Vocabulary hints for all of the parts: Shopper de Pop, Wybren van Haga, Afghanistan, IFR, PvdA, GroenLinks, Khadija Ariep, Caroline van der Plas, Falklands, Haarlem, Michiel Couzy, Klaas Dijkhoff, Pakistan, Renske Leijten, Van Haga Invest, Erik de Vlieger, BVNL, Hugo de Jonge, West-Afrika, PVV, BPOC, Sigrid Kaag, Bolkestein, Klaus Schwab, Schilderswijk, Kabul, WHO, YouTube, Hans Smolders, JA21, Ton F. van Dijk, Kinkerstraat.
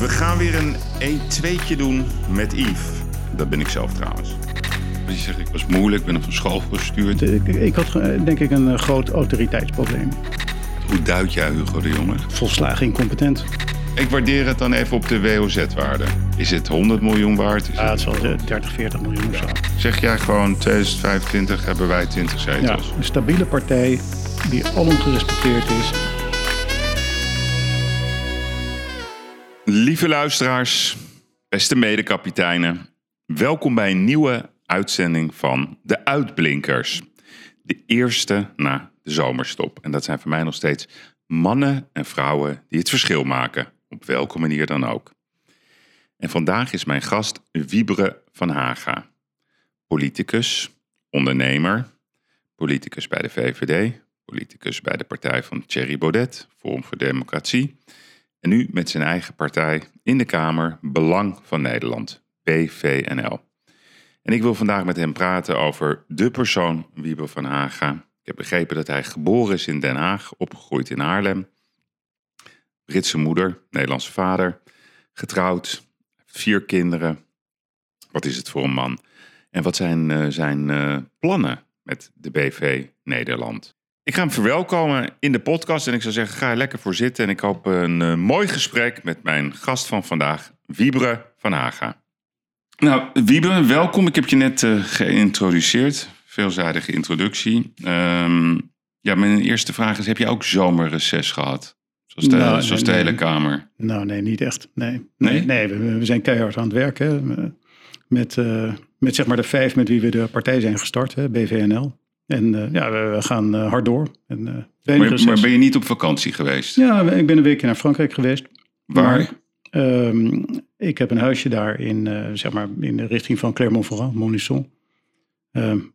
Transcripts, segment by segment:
We gaan weer een 1-2'tje doen met Yves. Dat ben ik zelf trouwens. Die zegt, ik was moeilijk, ben op een school gestuurd. Ik had denk ik een groot autoriteitsprobleem. Hoe duid jij Hugo de Jonge? Volslagen incompetent. Ik waardeer het dan even op de WOZ-waarde. Is het 100 miljoen waard? Ja, het zal 30, 40 miljoen of zo. Zeg jij gewoon 2025 hebben wij 20 zetels? Ja, een stabiele partij die alom gerespecteerd is. Lieve luisteraars, beste medekapiteinen. Welkom bij een nieuwe uitzending van de Uitblinkers. De eerste na de zomerstop. En dat zijn voor mij nog steeds mannen en vrouwen die het verschil maken. Op welke manier dan ook. En vandaag is mijn gast Wybren van Haga. Politicus, ondernemer, politicus bij de VVD, politicus bij de partij van Thierry Baudet, Forum voor Democratie. En nu met zijn eigen partij in de Kamer Belang van Nederland, BVNL. En ik wil vandaag met hem praten over de persoon Wybren van Haga. Ik heb begrepen dat hij geboren is in Den Haag, opgegroeid in Haarlem. Britse moeder, Nederlandse vader, getrouwd, 4 kinderen. Wat is het voor een man? En wat zijn zijn plannen met de BV Nederland? Ik ga hem verwelkomen in de podcast en ik zou zeggen, ga er lekker voor zitten. En ik hoop een mooi gesprek met mijn gast van vandaag, Wybren van Haga. Nou, Wybren, welkom. Ik heb je net geïntroduceerd. Veelzijdige introductie. Ja, mijn eerste vraag is, heb je ook zomerreces gehad? Zoals de hele Kamer. Nou, nee, niet echt. Nee? We zijn keihard aan het werken. Met zeg maar de 5 met wie we de partij zijn gestart, hè, BVNL. En we gaan hard door. En, maar ben je niet op vakantie geweest? Ja, ik ben een weekje naar Frankrijk geweest. Waar? Maar, ik heb een huisje daar in de richting van Clermont-Ferrand, Monisson.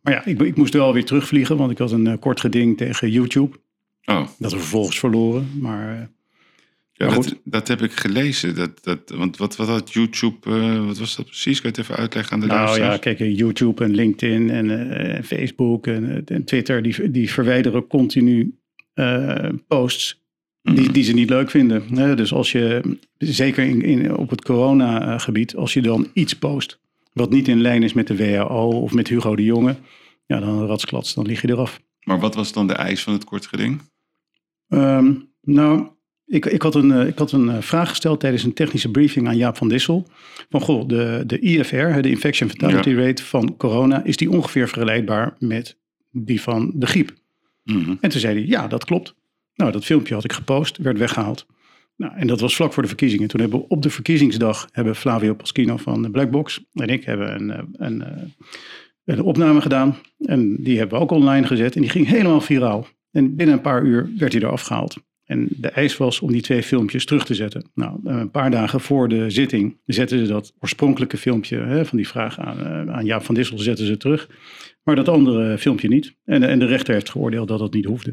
Maar ja, ik moest wel weer terugvliegen, want ik had een kort geding tegen YouTube. Oh. Dat we vervolgens verloren, maar dat heb ik gelezen. Want wat had YouTube, wat was dat precies? Kan je het even uitleggen aan de luisteraars? Nou ja, kijk, YouTube en LinkedIn en Facebook en Twitter, die verwijderen continu posts die ze niet leuk vinden. Dus als je, zeker op het coronagebied, als je dan iets post wat niet in lijn is met de WHO of met Hugo de Jonge, ja, dan ratsklats, dan lig je eraf. Maar wat was dan de eis van het kort geding? Ik had een vraag gesteld tijdens een technische briefing aan Jaap van Dissel. Van goh, de IFR, de Infection Fatality Rate van corona, is die ongeveer vergelijkbaar met die van de griep? Mm-hmm. En toen zei hij, ja, dat klopt. Nou, dat filmpje had ik gepost, werd weggehaald. Nou, en dat was vlak voor de verkiezingen. Toen hebben we op de verkiezingsdag Flavio Pasquino van de Blackbox en ik hebben een opname gedaan. En die hebben we ook online gezet. En die ging helemaal viraal. En binnen een paar uur werd hij eraf gehaald. En de eis was om die 2 filmpjes terug te zetten. Nou, een paar dagen voor de zitting zetten ze dat oorspronkelijke filmpje van die vraag aan Jaap van Dissel zetten ze terug. Maar dat andere filmpje niet. En de rechter heeft geoordeeld dat dat niet hoefde.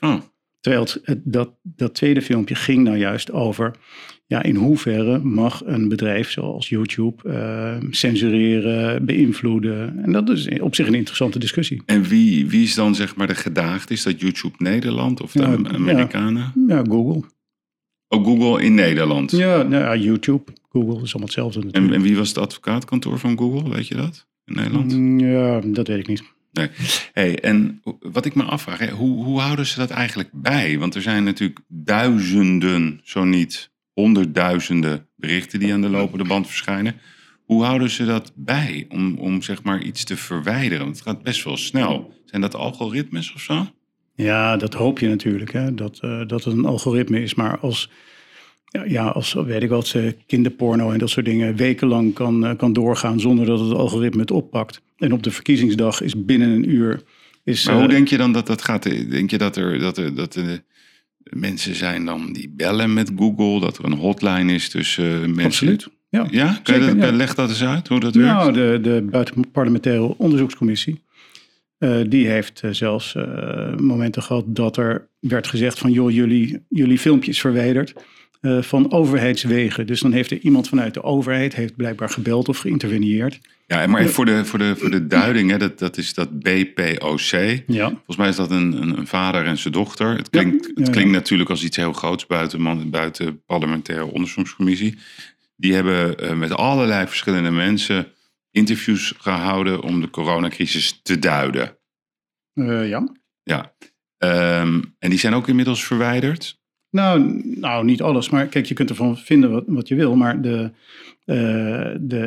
Oh. Terwijl dat tweede filmpje ging nou juist over, ja, in hoeverre mag een bedrijf zoals YouTube censureren, beïnvloeden. En dat is op zich een interessante discussie. En wie is dan zeg maar de gedaagde? Is dat YouTube Nederland of de Amerikanen? Ja, Google. Oh, Google in Nederland? Ja, YouTube, Google is allemaal hetzelfde natuurlijk. En wie was het advocaatkantoor van Google, weet je dat, in Nederland? Ja, dat weet ik niet. Nee. Hey, en wat ik me afvraag, hoe houden ze dat eigenlijk bij? Want er zijn natuurlijk duizenden, zo niet honderdduizenden berichten die aan de lopende band verschijnen. Hoe houden ze dat bij om zeg maar iets te verwijderen? Want het gaat best wel snel. Zijn dat algoritmes of zo? Ja, dat hoop je natuurlijk, hè? Dat het een algoritme is. Maar als weet ik wat, kinderporno en dat soort dingen wekenlang kan doorgaan zonder dat het algoritme het oppakt. En op de verkiezingsdag is binnen een uur. Maar hoe denk je dan dat dat gaat? Denk je dat er mensen zijn dan die bellen met Google, dat er een hotline is tussen mensen? Absoluut. Ja? Leg dat eens uit, hoe dat werkt. Nou, de buitenparlementaire onderzoekscommissie, die heeft zelfs momenten gehad dat er werd gezegd van, joh, jullie filmpje is verwijderd van overheidswegen. Dus dan heeft er iemand vanuit de overheid blijkbaar gebeld of geïnterveneerd. Ja, maar voor de duiding, hè, dat is dat BPOC. Ja. Volgens mij is dat een vader en zijn dochter. Het klinkt natuurlijk als iets heel groots buiten parlementaire onderzoekscommissie. Die hebben met allerlei verschillende mensen interviews gehouden om de coronacrisis te duiden. Ja. En die zijn ook inmiddels verwijderd? Nou, niet alles. Maar kijk, je kunt ervan vinden wat je wil. Maar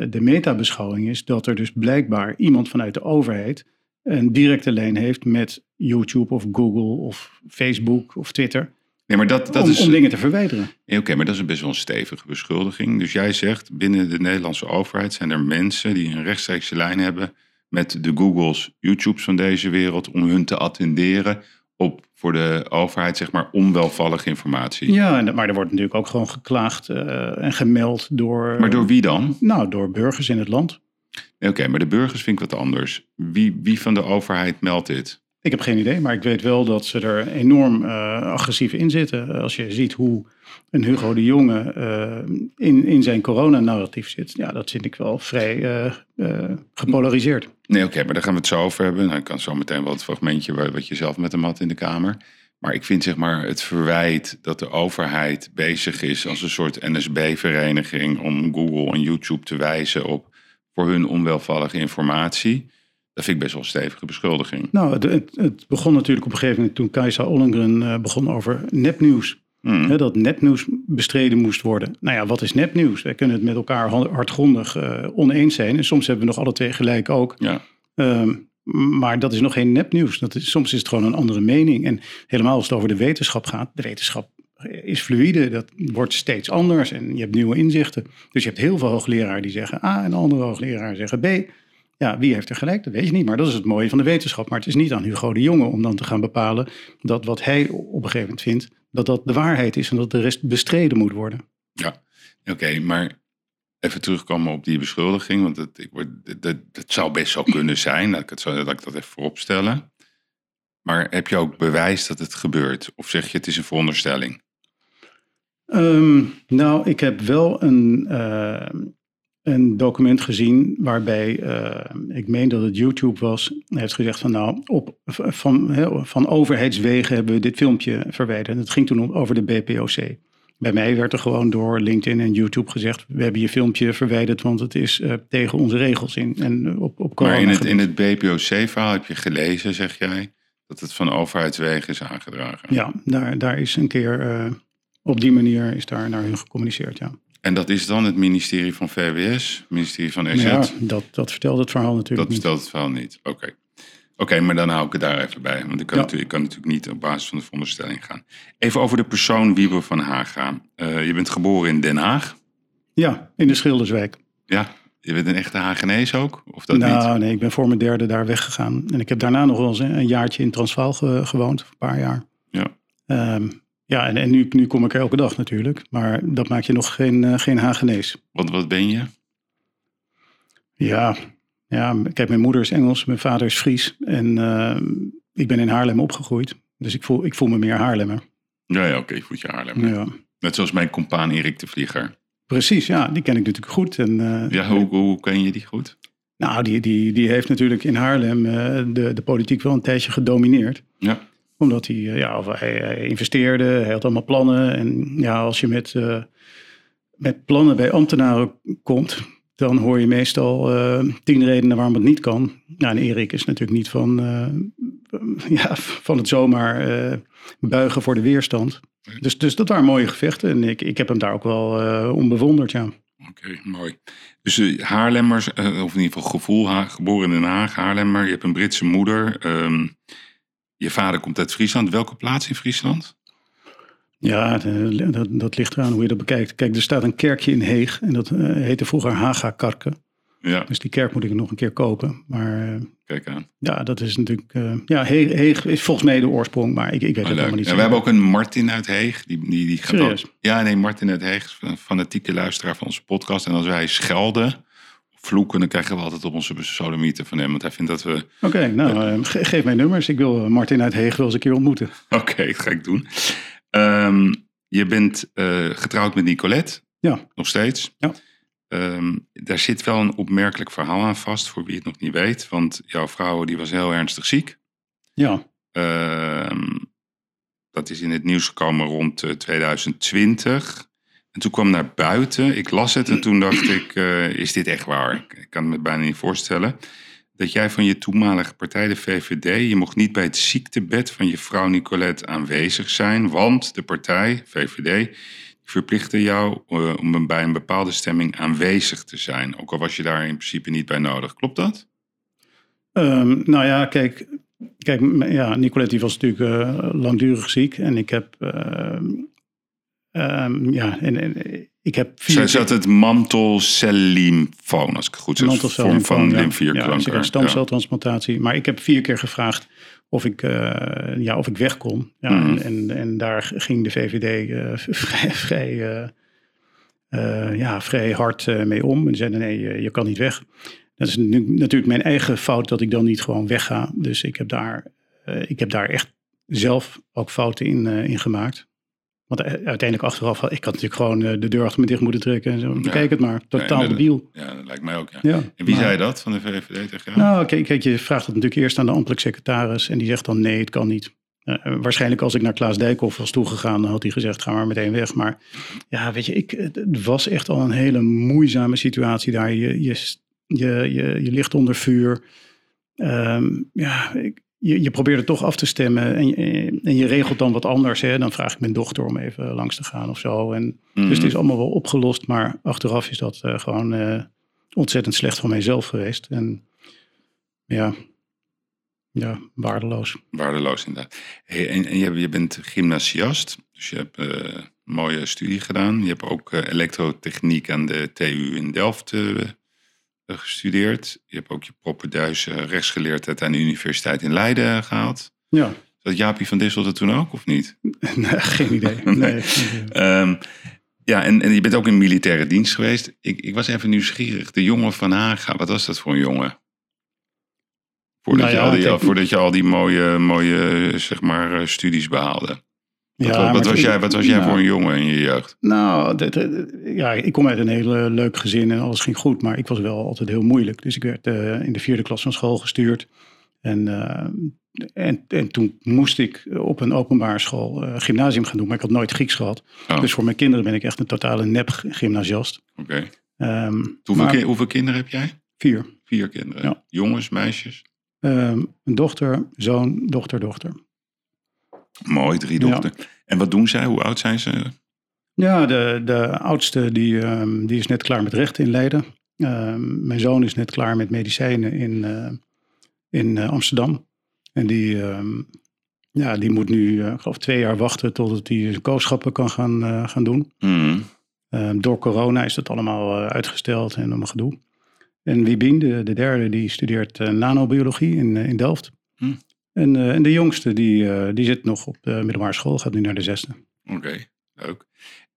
de metabeschouwing is dat er dus blijkbaar iemand vanuit de overheid een directe lijn heeft met YouTube of Google of Facebook of Twitter. Nee, maar om dingen te verwijderen. Oké, maar dat is best wel een stevige beschuldiging. Dus jij zegt, binnen de Nederlandse overheid zijn er mensen die een rechtstreekse lijn hebben met de Googles, YouTubes van deze wereld, om hun te attenderen op voor de overheid, zeg maar, onwelvallige informatie. Ja, maar er wordt natuurlijk ook gewoon geklaagd en gemeld door... Maar door wie dan? Nou, door burgers in het land. Oké, maar de burgers vind ik wat anders. Wie van de overheid meldt dit? Ik heb geen idee, maar ik weet wel dat ze er enorm agressief in zitten. Als je ziet hoe een Hugo de Jonge in zijn coronanarratief zit. Ja, dat vind ik wel vrij gepolariseerd. Nee, oké, maar daar gaan we het zo over hebben. Nou, ik kan zo meteen wel het fragmentje wat je zelf met hem had in de Kamer. Maar ik vind, zeg maar, het verwijt dat de overheid bezig is als een soort NSB-vereniging om Google en YouTube te wijzen op voor hun onwelvallige informatie. Dat vind ik best wel een stevige beschuldiging. Nou, het begon natuurlijk op een gegeven moment toen Kajsa Ollongren begon over nepnieuws. Mm. Dat nepnieuws bestreden moest worden. Nou ja, wat is nepnieuws? We kunnen het met elkaar hardgrondig oneens zijn. En soms hebben we nog alle twee gelijk ook. Ja. Maar dat is nog geen nepnieuws. Soms is het gewoon een andere mening. En helemaal als het over de wetenschap gaat. De wetenschap is fluïde. Dat wordt steeds anders. En je hebt nieuwe inzichten. Dus je hebt heel veel hoogleraren die zeggen A. En andere hoogleraren zeggen B. Ja, wie heeft er gelijk? Dat weet je niet. Maar dat is het mooie van de wetenschap. Maar het is niet aan Hugo de Jonge om dan te gaan bepalen dat wat hij op een gegeven moment vindt, dat de waarheid is en dat de rest bestreden moet worden. Ja, oké, maar even terugkomen op die beschuldiging. Want dat zou best wel kunnen zijn, dat ik dat even voorop stellen. Maar heb je ook bewijs dat het gebeurt? Of zeg je het is een veronderstelling? Nou, ik heb wel een document gezien waarbij, ik meen dat het YouTube was, heeft gezegd van van overheidswegen hebben we dit filmpje verwijderd. Het ging toen over de BPOC. Bij mij werd er gewoon door LinkedIn en YouTube gezegd, we hebben je filmpje verwijderd, want het is tegen onze regels in. Maar in het BPOC-verhaal heb je gelezen, zeg jij, dat het van overheidswegen is aangedragen. Ja, daar is een keer, op die manier is daar naar hun gecommuniceerd, ja. En dat is dan het ministerie van VWS, ministerie van EZ? Ja, dat vertelt het verhaal natuurlijk niet. Dat vertelt het verhaal niet, oké. Oké, maar dan hou ik het daar even bij. Want ik kan natuurlijk niet op basis van de veronderstelling gaan. Even over de persoon Wybren van Haga. Je bent geboren in Den Haag. Ja, in de Schilderswijk. Ja, je bent een echte Hagenees ook? Of dat niet? Nou, nee, ik ben voor mijn derde daar weggegaan. En ik heb daarna nog wel eens een jaartje in Transvaal gewoond, een paar jaar. Ja. Ja, en nu kom ik er elke dag natuurlijk. Maar dat maakt je nog geen Hagenees. Wat ben je? Ja, kijk, mijn moeder is Engels, mijn vader is Fries. En ik ben in Haarlem opgegroeid. Dus ik voel me meer Haarlemmer. Ja, oké, je voelt je Haarlemmer. Ja. Net zoals mijn compaan Erik de Vlieger. Precies, ja, die ken ik natuurlijk goed. En, hoe ken je die goed? Nou, die heeft natuurlijk in Haarlem de politiek wel een tijdje gedomineerd. Ja. Omdat hij investeerde, hij had allemaal plannen. En ja, als je met plannen bij ambtenaren komt, dan hoor je meestal 10 redenen waarom het niet kan. Nou, en Erik is natuurlijk niet van het zomaar buigen voor de weerstand. Dus dat waren mooie gevechten. En ik heb hem daar ook wel om bewonderd, ja. Oké, mooi. Dus Haarlemmers, of in ieder geval geboren in Den Haag, Haarlemmer. Je hebt een Britse moeder. Je vader komt uit Friesland. Welke plaats in Friesland? Ja, dat ligt eraan hoe je dat bekijkt. Kijk, er staat een kerkje in Heeg. En dat heette vroeger Haga-Karke. Ja. Dus die kerk moet ik nog een keer kopen. Maar, kijk aan. Ja, dat is natuurlijk... Heeg is volgens mij de oorsprong. Maar ik weet het helemaal niet. Ja, we hebben ook een Martin uit Heeg. Die gaat ook, Martin uit Heeg is een fanatieke luisteraar van onze podcast. En als wij schelden, vloeken, dan krijgen we altijd op onze sodomieten van hem. Want hij vindt dat we... geef mij nummers. Ik wil Martin uit Heeg wel eens een keer ontmoeten. Oké, dat ga ik doen. Je bent getrouwd met Nicolette. Ja. Nog steeds. Ja. Daar zit wel een opmerkelijk verhaal aan vast, voor wie het nog niet weet. Want jouw vrouw die was heel ernstig ziek. Ja. Dat is in het nieuws gekomen rond 2020. En toen kwam naar buiten, ik las het en toen dacht ik, is dit echt waar? Ik kan me bijna niet voorstellen. Dat jij van je toenmalige partij, de VVD, je mocht niet bij het ziektebed van je vrouw Nicolette aanwezig zijn. Want de partij, VVD, verplichtte jou om bij een bepaalde stemming aanwezig te zijn. Ook al was je daar in principe niet bij nodig. Klopt dat? Nou ja, kijk ja, Nicolette die was natuurlijk langdurig ziek. En ik heb... ik heb zij zat het mantelcellimfoon, als ik het goed zeg. Vorm van lymfeklierkanker. Ja, stamceltransplantatie. Maar ik heb 4 keer gevraagd of ik weg kon. Ja, en daar ging de VVD vrij hard mee om. En zeiden nee, je kan niet weg. Dat is natuurlijk mijn eigen fout dat ik dan niet gewoon wegga. Dus ik heb daar echt zelf ook fouten in gemaakt. Want uiteindelijk achteraf, ik had natuurlijk gewoon de deur achter me dicht moeten trekken. En zo. Bekijk het maar, totaal debiel. Ja, dat lijkt mij ook. Ja. En wie zei dat van de VVD tegen jou? Nou, kijk, je vraagt dat natuurlijk eerst aan de ambtelijk secretaris. En die zegt dan nee, het kan niet. Waarschijnlijk als ik naar Klaas Dijkhoff was toegegaan, dan had hij gezegd, ga maar meteen weg. Maar ja, weet je, het was echt al een hele moeizame situatie daar. Je ligt onder vuur. Je probeert het toch af te stemmen en je regelt dan wat anders. Hè? Dan vraag ik mijn dochter om even langs te gaan of zo. Dus het is allemaal wel opgelost, maar achteraf is dat gewoon ontzettend slecht van mijzelf geweest. En ja waardeloos. Waardeloos inderdaad. Hey, en je bent gymnasiast, dus je hebt een mooie studie gedaan. Je hebt ook elektrotechniek aan de TU in Delft gestudeerd. Je hebt ook je proppenduis rechtsgeleerdheid aan de Universiteit in Leiden gehaald. Ja. Dat Jaapie van Dissel dat toen ook, of niet? Nee, geen idee. Nee. En je bent ook in militaire dienst geweest. Ik was even nieuwsgierig. De Jonge van Haga, wat was dat voor een jongen? Voordat je al die mooie zeg maar, studies behaalde. Wat was jij voor een jongen in je jeugd? Nou, ik kom uit een heel leuk gezin en alles ging goed. Maar ik was wel altijd heel moeilijk. Dus ik werd in de 4e klas van school gestuurd. En toen moest ik op een openbare school gymnasium gaan doen. Maar ik had nooit Grieks gehad. Oh. Dus voor mijn kinderen ben ik echt een totale nep gymnasiast. Oké. Okay. Hoeveel kinderen heb jij? 4. 4 kinderen? Ja. Jongens, meisjes? Een dochter, zoon, dochter. Mooi, 3 dochter. Ja. En wat doen zij? Hoe oud zijn ze? Ja, de oudste die is net klaar met rechten in Leiden. Mijn zoon is net klaar met medicijnen in Amsterdam. En die moet nu, ik geloof 2 jaar wachten totdat hij zijn kooschappen kan gaan doen. Mm. Door corona is dat allemaal uitgesteld en allemaal gedoe. En Wybren, de derde, die studeert nanobiologie in Delft. Mm. En de jongste, die zit nog op de middelbare school, gaat nu naar de 6e. Oké, leuk.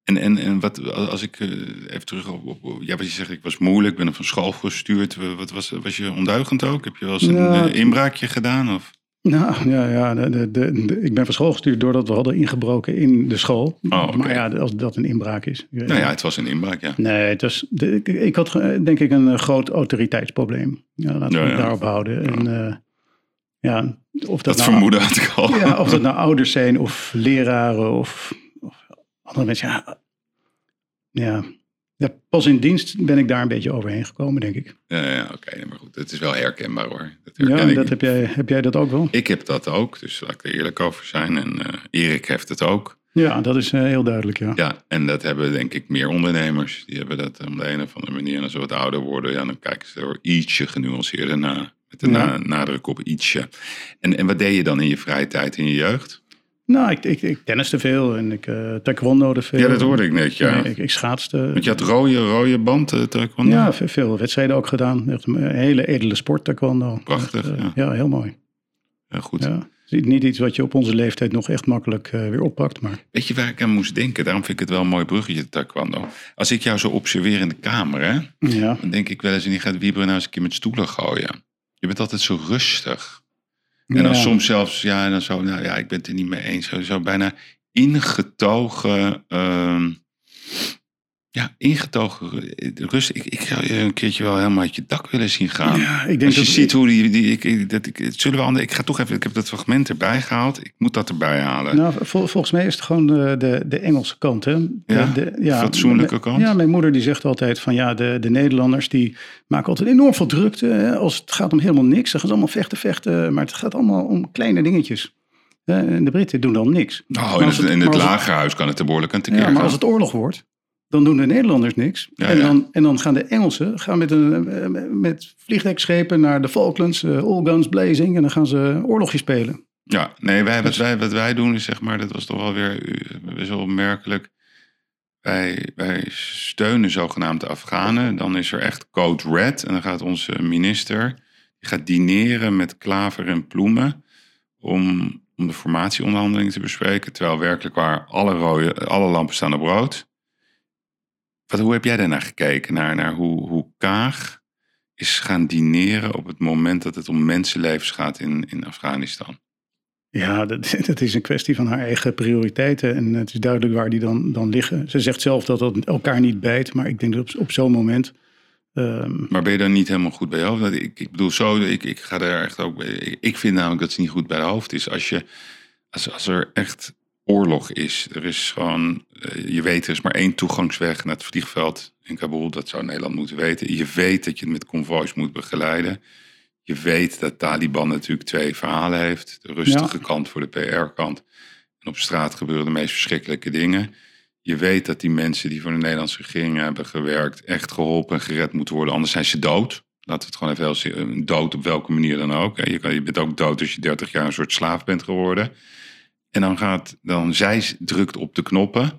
En wat, als ik even terug wat je zegt, ik was moeilijk, ben er van school gestuurd. Wat was je ondeugend ook? Heb je wel eens een inbraakje gedaan? Of? Nou, ja ik ben van school gestuurd doordat we hadden ingebroken in de school. Oh, okay. Maar ja, als dat een inbraak is. Nou ja, het was een inbraak, ja. Nee, het was, ik had denk ik een groot autoriteitsprobleem. Ja, laten we het daarop houden. Ja. En of dat vermoeden had ik al. Ja, of dat nou ouders zijn of leraren of andere mensen. Ja, pas in dienst ben ik daar een beetje overheen gekomen, denk ik. Ja, oké, maar goed, het is wel herkenbaar hoor. Heb jij dat ook wel? Ik heb dat ook, dus laat ik er eerlijk over zijn. En Erik heeft het ook. Ja, dat is heel duidelijk, ja. Ja, en dat hebben denk ik meer ondernemers. Die hebben dat om de een of andere manier. En als ze wat ouder worden, ja, dan kijken ze er ietsje genuanceerder naar. Met een nadruk op ietsje. En wat deed je dan in je vrije tijd, in je jeugd? Nou, ik tenniste veel en ik taekwondo'de veel. Ja, dat hoorde ik net, ja. Ik schaatste. Want je had rode band taekwondo? Ja, veel wedstrijden ook gedaan. Echt een hele edele sport taekwondo. Prachtig, echt, ja. Ja, heel mooi. Ja, goed. Ja. Niet iets wat je op onze leeftijd nog echt makkelijk weer oppakt. Maar... Weet je waar ik aan moest denken? Daarom vind ik het wel een mooi bruggetje, taekwondo. Als ik jou zo observeer in de kamer, hè, dan denk ik wel eens... en die gaat Wybren nou eens een keer met stoelen gooien... Je bent altijd zo rustig. En dan soms zelfs, ik ben het er niet mee eens. Zo bijna ingetogen Ja, ingetogen. Rustig. Ik zou je een keertje wel helemaal uit je dak willen zien gaan. Ja, ik denk als je dat ziet hoe zullen we anders. Ik ga toch even. Ik heb dat fragment erbij gehaald. Ik moet dat erbij halen. Nou, volgens mij is het gewoon de Engelse kant, hè? De fatsoenlijke kant. Ja, mijn moeder die zegt altijd van ja, de Nederlanders die maken altijd enorm veel drukte. Hè? Als het gaat om helemaal niks, ze gaan allemaal vechten, maar het gaat allemaal om kleine dingetjes. En de Britten doen dan niks. Nou, in het lagerhuis kan het er behoorlijk aan tekeer gaan. Ja, maar als het oorlog wordt, dan doen de Nederlanders niks. Ja, en dan gaan de Engelsen met vliegdekschepen naar de Falklands, all guns blazing, en dan gaan ze oorlogje spelen. Ja, nee, wat wij doen is, zeg maar, dat was toch wel weer best wel opmerkelijk. Wij steunen zogenaamde Afghanen. Dan is er echt code red en dan gaat onze minister, die gaat dineren met klaver en ploemen om de formatieonderhandelingen te bespreken, terwijl werkelijk waar alle lampen staan op rood. Hoe heb jij daarnaar gekeken? Naar hoe Kaag is gaan dineren op het moment dat het om mensenlevens gaat in Afghanistan? Ja, dat is een kwestie van haar eigen prioriteiten. En het is duidelijk waar die dan liggen. Ze zegt zelf dat dat elkaar niet bijt. Maar ik denk dat op zo'n moment... Maar ben je dan niet helemaal goed bij je hoofd? Ik bedoel, ik ga daar echt ook... Ik vind namelijk dat ze niet goed bij de hoofd is. Als er echt... oorlog is. Er is gewoon, je weet, er is maar één toegangsweg naar het vliegveld in Kabul. Dat zou Nederland moeten weten. Je weet dat je het met konvoois moet begeleiden. Je weet dat Taliban natuurlijk twee verhalen heeft. De rustige kant voor de PR-kant. En op straat gebeuren de meest verschrikkelijke dingen. Je weet dat die mensen die voor de Nederlandse regering hebben gewerkt echt geholpen en gered moeten worden. Anders zijn ze dood. Laten we het gewoon even heel serieus. Dood op welke manier dan ook. Je bent ook dood als je 30 jaar een soort slaaf bent geworden. En dan zij drukt op de knoppen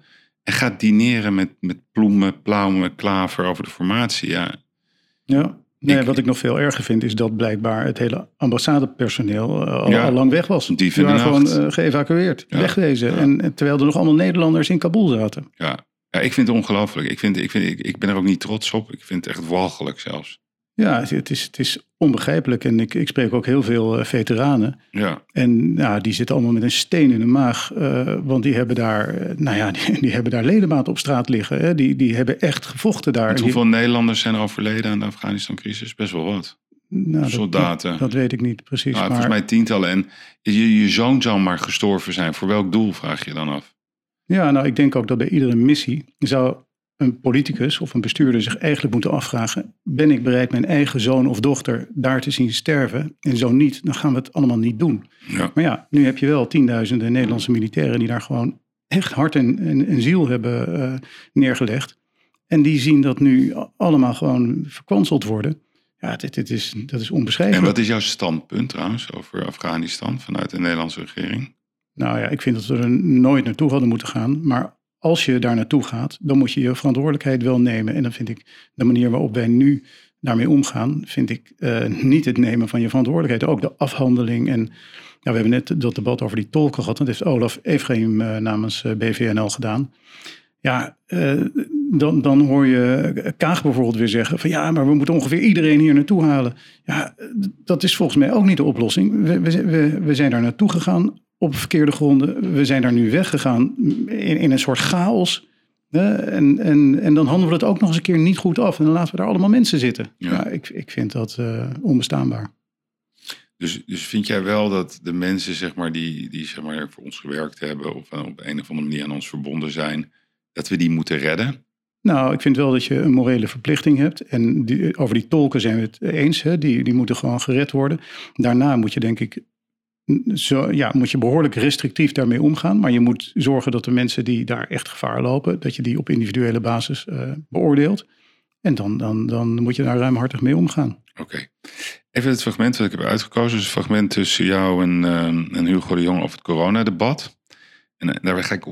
en gaat dineren met ploemen, plauwen, klaver over de formatie. Ja. Nee, wat ik nog veel erger vind is dat blijkbaar het hele ambassadepersoneel al lang weg was. Die waren gewoon geëvacueerd, wegwezen. Ja. En terwijl er nog allemaal Nederlanders in Kabul zaten. Ja, ik vind het ongelooflijk. Ik ben er ook niet trots op. Ik vind het echt walgelijk zelfs. Ja, het is onbegrijpelijk. En ik spreek ook heel veel veteranen. Ja. En nou, die zitten allemaal met een steen in de maag. Want die hebben daar, ledematen op straat liggen. Hè. Die hebben echt gevochten daar. Hoeveel Nederlanders zijn overleden aan de Afghanistan-crisis? Best wel wat. Nou, soldaten. Dat weet ik niet precies. Nou, maar... Volgens mij tientallen. En je zoon zou maar gestorven zijn. Voor welk doel, vraag je dan af? Ja, nou, ik denk ook dat bij iedere missie zou... een politicus of een bestuurder zich eigenlijk moeten afvragen... ben ik bereid mijn eigen zoon of dochter daar te zien sterven? En zo niet, dan gaan we het allemaal niet doen. Ja. Maar ja, nu heb je wel 10.000 Nederlandse militairen... die daar gewoon echt hart en ziel hebben neergelegd. En die zien dat nu allemaal gewoon verkwanseld worden. Ja, dat is onbeschrijfelijk. En wat is jouw standpunt trouwens over Afghanistan... vanuit de Nederlandse regering? Nou ja, ik vind dat we er nooit naartoe hadden moeten gaan... maar als je daar naartoe gaat, dan moet je je verantwoordelijkheid wel nemen. En dan vind ik de manier waarop wij nu daarmee omgaan... vind ik niet het nemen van je verantwoordelijkheid. Ook de afhandeling. En we hebben net dat debat over die tolken gehad. Dat heeft Olaf Ephraim namens BVNL gedaan. Ja, dan hoor je Kaag bijvoorbeeld weer zeggen... van ja, maar we moeten ongeveer iedereen hier naartoe halen. Ja, dat is volgens mij ook niet de oplossing. We zijn daar naartoe gegaan... op verkeerde gronden. We zijn daar nu weggegaan in een soort chaos. En dan handelen we dat ook nog eens een keer niet goed af. En dan laten we daar allemaal mensen zitten. Ja. Nou, ik vind dat onbestaanbaar. Dus vind jij wel dat de mensen, zeg maar, die zeg maar, voor ons gewerkt hebben... of op een of andere manier aan ons verbonden zijn... dat we die moeten redden? Nou, ik vind wel dat je een morele verplichting hebt. En over die tolken zijn we het eens. Hè? Die moeten gewoon gered worden. Daarna moet je, denk ik... moet je behoorlijk restrictief daarmee omgaan. Maar je moet zorgen dat de mensen die daar echt gevaar lopen... dat je die op individuele basis beoordeelt. En dan moet je daar ruimhartig mee omgaan. Oké. Even het fragment dat ik heb uitgekozen. Dus het fragment tussen jou en Hugo de Jonge over het coronadebat. En daar ga ik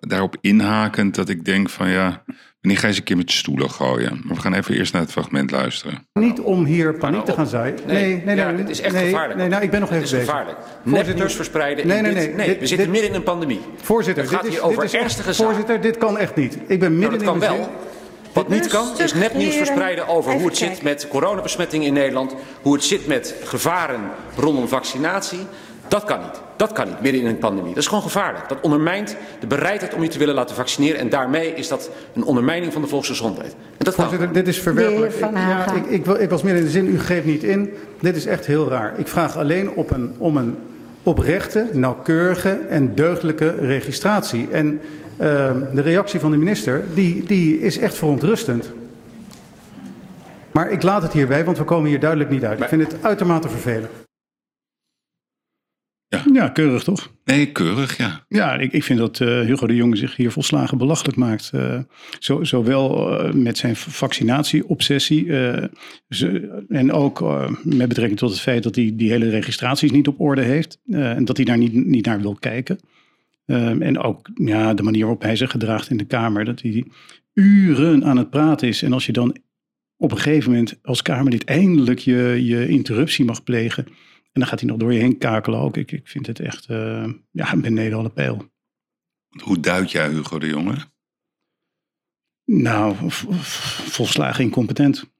daarop inhakend dat ik denk van ja... wanneer ga je eens een keer met stoelen gooien? Maar we gaan even eerst naar het fragment luisteren. Niet om hier paniek te gaan zaaien. Nee, dit is echt gevaarlijk. Nee, ik ben nog even bezig. Het is gevaarlijk. Nepnieuws verspreiden. We zitten midden in een pandemie. Voorzitter, het gaat hier over ernstige zaken. Voorzitter, dit kan echt niet. Ik ben midden in een pandemie. Wat niet kan, is nepnieuws verspreiden over hoe het zit met coronabesmettingen in Nederland. Hoe het zit met gevaren rondom vaccinatie. Dat kan niet. Dat kan niet, midden in een pandemie. Dat is gewoon gevaarlijk. Dat ondermijnt de bereidheid om je te willen laten vaccineren. En daarmee is dat een ondermijning van de volksgezondheid. En dat voorzitter, dit is verwerpelijk. Ik was meer in de zin, u greep niet in. Dit is echt heel raar. Ik vraag alleen om een oprechte, nauwkeurige en deugdelijke registratie. En de reactie van de minister, die is echt verontrustend. Maar ik laat het hierbij, want we komen hier duidelijk niet uit. Ik vind het uitermate vervelend. Ja, keurig toch? Nee, keurig, ja. Ja, ik vind dat Hugo de Jonge zich hier volslagen belachelijk maakt. Zowel met zijn vaccinatieobsessie en ook met betrekking tot het feit dat hij die hele registraties niet op orde heeft. En dat hij daar niet naar wil kijken. En ook ja, de manier waarop hij zich gedraagt in de Kamer. Dat hij uren aan het praten is. En als je dan op een gegeven moment als Kamerlid eindelijk je interruptie mag plegen. En dan gaat hij nog door je heen kakelen ook. Ik vind het echt beneden alle peil. Hoe duid jij Hugo de Jonge? Nou, volslagen incompetent.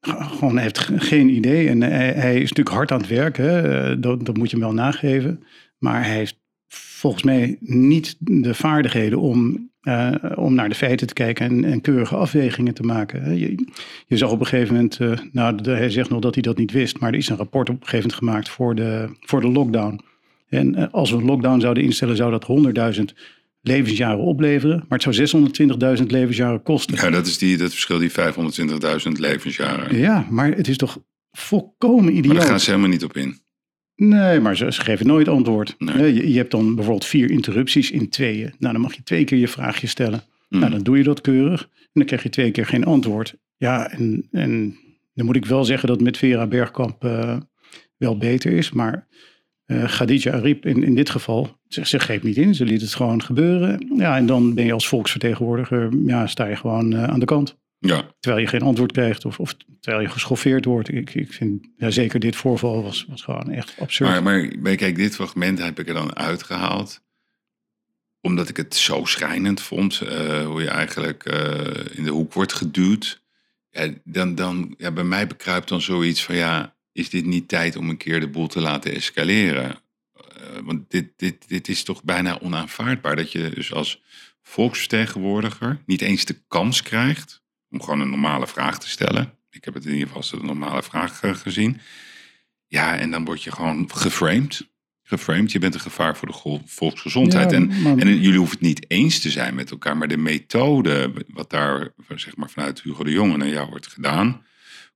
Gewoon, hij heeft geen idee. En hij is natuurlijk hard aan het werk. Hè? Dat moet je hem wel nageven. Maar hij heeft volgens mij niet de vaardigheden om naar de feiten te kijken en keurige afwegingen te maken. Je zag op een gegeven moment, hij zegt nog dat hij dat niet wist, maar er is een rapport op een gegeven moment gemaakt voor de lockdown. En als we een lockdown zouden instellen, zou dat 100.000 levensjaren opleveren, maar het zou 620.000 levensjaren kosten. Ja, dat is dat verschil, die 520.000 levensjaren. Ja, maar het is toch volkomen idioot. Maar daar gaan ze helemaal niet op in. Nee, maar ze geven nooit antwoord. Nee. Je hebt dan bijvoorbeeld 4 interrupties in tweeën. Nou, dan mag je 2 keer je vraagje stellen. Mm. Nou, dan doe je dat keurig. En dan krijg je 2 keer geen antwoord. Ja, en dan moet ik wel zeggen dat met Vera Bergkamp wel beter is. Maar Khadija Ariep in dit geval, ze greep niet in. Ze liet het gewoon gebeuren. Ja, en dan ben je als volksvertegenwoordiger, sta je gewoon aan de kant. Ja. Terwijl je geen antwoord krijgt of terwijl je geschoffeerd wordt. Ik vind, zeker dit voorval was gewoon echt absurd. Maar kijk, dit fragment heb ik er dan uitgehaald. Omdat ik het zo schrijnend vond. Hoe je eigenlijk in de hoek wordt geduwd. Ja, dan, bij mij bekruipt dan zoiets van is dit niet tijd om een keer de boel te laten escaleren? Want dit is toch bijna onaanvaardbaar. Dat je dus als volksvertegenwoordiger niet eens de kans krijgt om gewoon een normale vraag te stellen. Ik heb het in ieder geval als een normale vraag gezien. Ja, en dan word je gewoon geframed. Je bent een gevaar voor de volksgezondheid. Ja, en jullie hoeven het niet eens te zijn met elkaar. Maar de methode, wat daar zeg maar, vanuit Hugo de Jonge naar jou wordt gedaan,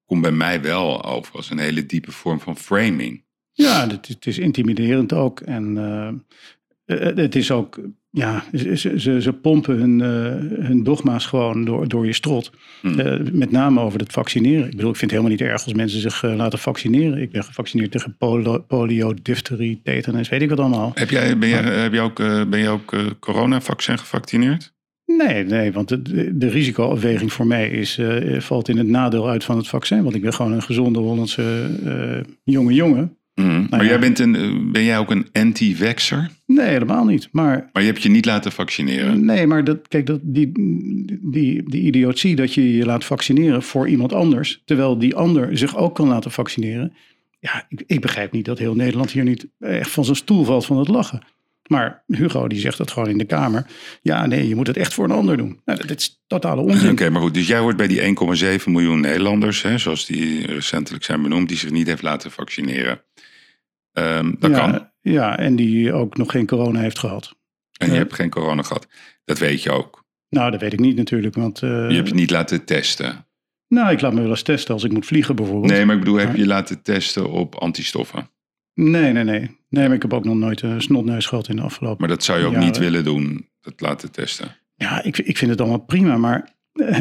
komt bij mij wel over als een hele diepe vorm van framing. Ja, het is intimiderend ook. En het is ook... Ja, ze pompen hun dogma's gewoon door je strot. Mm. Met name over het vaccineren. Ik bedoel, ik vind het helemaal niet erg als mensen zich laten vaccineren. Ik ben gevaccineerd tegen polio, difterie, tetanus, weet ik wat allemaal. Ben je ook coronavaccin gevaccineerd? Nee, want de risicoafweging voor mij valt in het nadeel uit van het vaccin. Want ik ben gewoon een gezonde Hollandse jonge jongen. Mm. Maar jij ben jij ook een anti-vaxxer? Nee, helemaal niet. Maar je hebt je niet laten vaccineren? Nee, maar die idiotie dat je laat vaccineren voor iemand anders, terwijl die ander zich ook kan laten vaccineren. Ja, ik begrijp niet dat heel Nederland hier niet echt van zijn stoel valt van het lachen. Maar Hugo die zegt dat gewoon in de Kamer. Ja, nee, je moet het echt voor een ander doen. Nou, dat is totale onzin. Oké, maar goed. Dus jij hoort bij die 1,7 miljoen Nederlanders, hè, zoals die recentelijk zijn benoemd, die zich niet heeft laten vaccineren. Dat kan. Ja, en die ook nog geen corona heeft gehad. En je hebt geen corona gehad. Dat weet je ook. Nou, dat weet ik niet natuurlijk. Want, je hebt het niet laten testen. Nou, ik laat me wel eens testen als ik moet vliegen bijvoorbeeld. Nee, maar ik bedoel, heb je laten testen op antistoffen? Nee. Nee, maar ik heb ook nog nooit een snotneus gehad in de afgelopen jaren. Maar dat zou je ook niet willen doen, dat laten testen? Ja, ik vind het allemaal prima. Maar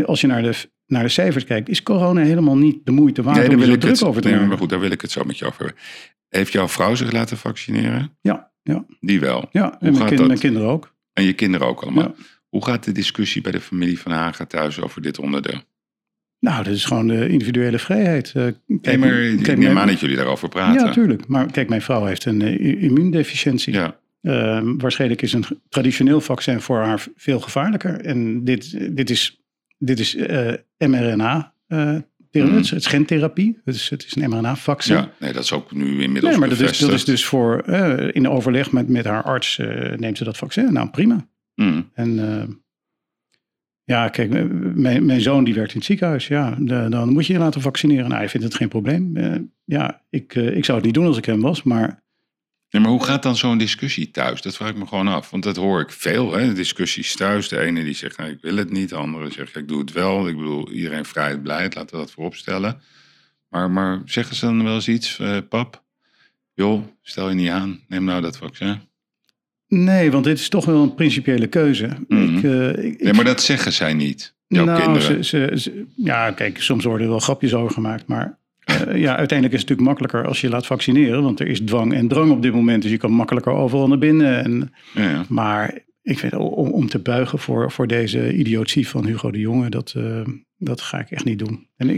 als je naar de cijfers kijkt, is corona helemaal niet de moeite waard om er druk over te maken. Maar goed, daar wil ik het zo met je over hebben. Heeft jouw vrouw zich laten vaccineren? Ja. Die wel? Ja, en mijn kinderen ook. En je kinderen ook allemaal? Ja. Hoe gaat de discussie bij de familie van Haga thuis over dit onderdeel? Nou, dat is gewoon de individuele vrijheid. Ik neem aan dat jullie daarover praten. Ja, tuurlijk. Maar kijk, mijn vrouw heeft een immuundeficiëntie. Ja. Waarschijnlijk is een traditioneel vaccin voor haar veel gevaarlijker. En dit is mRNA-therapie. Het is gentherapie. Het is een mRNA-vaccin. Ja, nee, dat is ook nu inmiddels bevestigd. Dat is dus voor... in overleg met haar arts neemt ze dat vaccin. Nou, prima. Mm. En kijk, mijn zoon die werkt in het ziekenhuis. Ja, dan moet je je laten vaccineren. Nou, hij vindt het geen probleem. Ik zou het niet doen als ik hem was, maar... Nee, maar hoe gaat dan zo'n discussie thuis? Dat vraag ik me gewoon af. Want dat hoor ik veel, hè? Discussies thuis. De ene die zegt, nou, ik wil het niet. De andere zegt, ik doe het wel. Ik bedoel, iedereen vrijheid, blijheid. Laten we dat vooropstellen. Maar zeggen ze dan wel eens iets? Pap, joh, stel je niet aan. Neem nou dat vaccin. Nee, want dit is toch wel een principiële keuze. Mm-hmm. Nee, maar dat zeggen zij niet. Jouw kinderen. Kijk, soms worden er wel grapjes over gemaakt, maar... uiteindelijk is het natuurlijk makkelijker als je laat vaccineren. Want er is dwang en drang op dit moment. Dus je kan makkelijker overal naar binnen. Maar ik vind, om te buigen voor deze idiotie van Hugo de Jonge... dat ga ik echt niet doen. En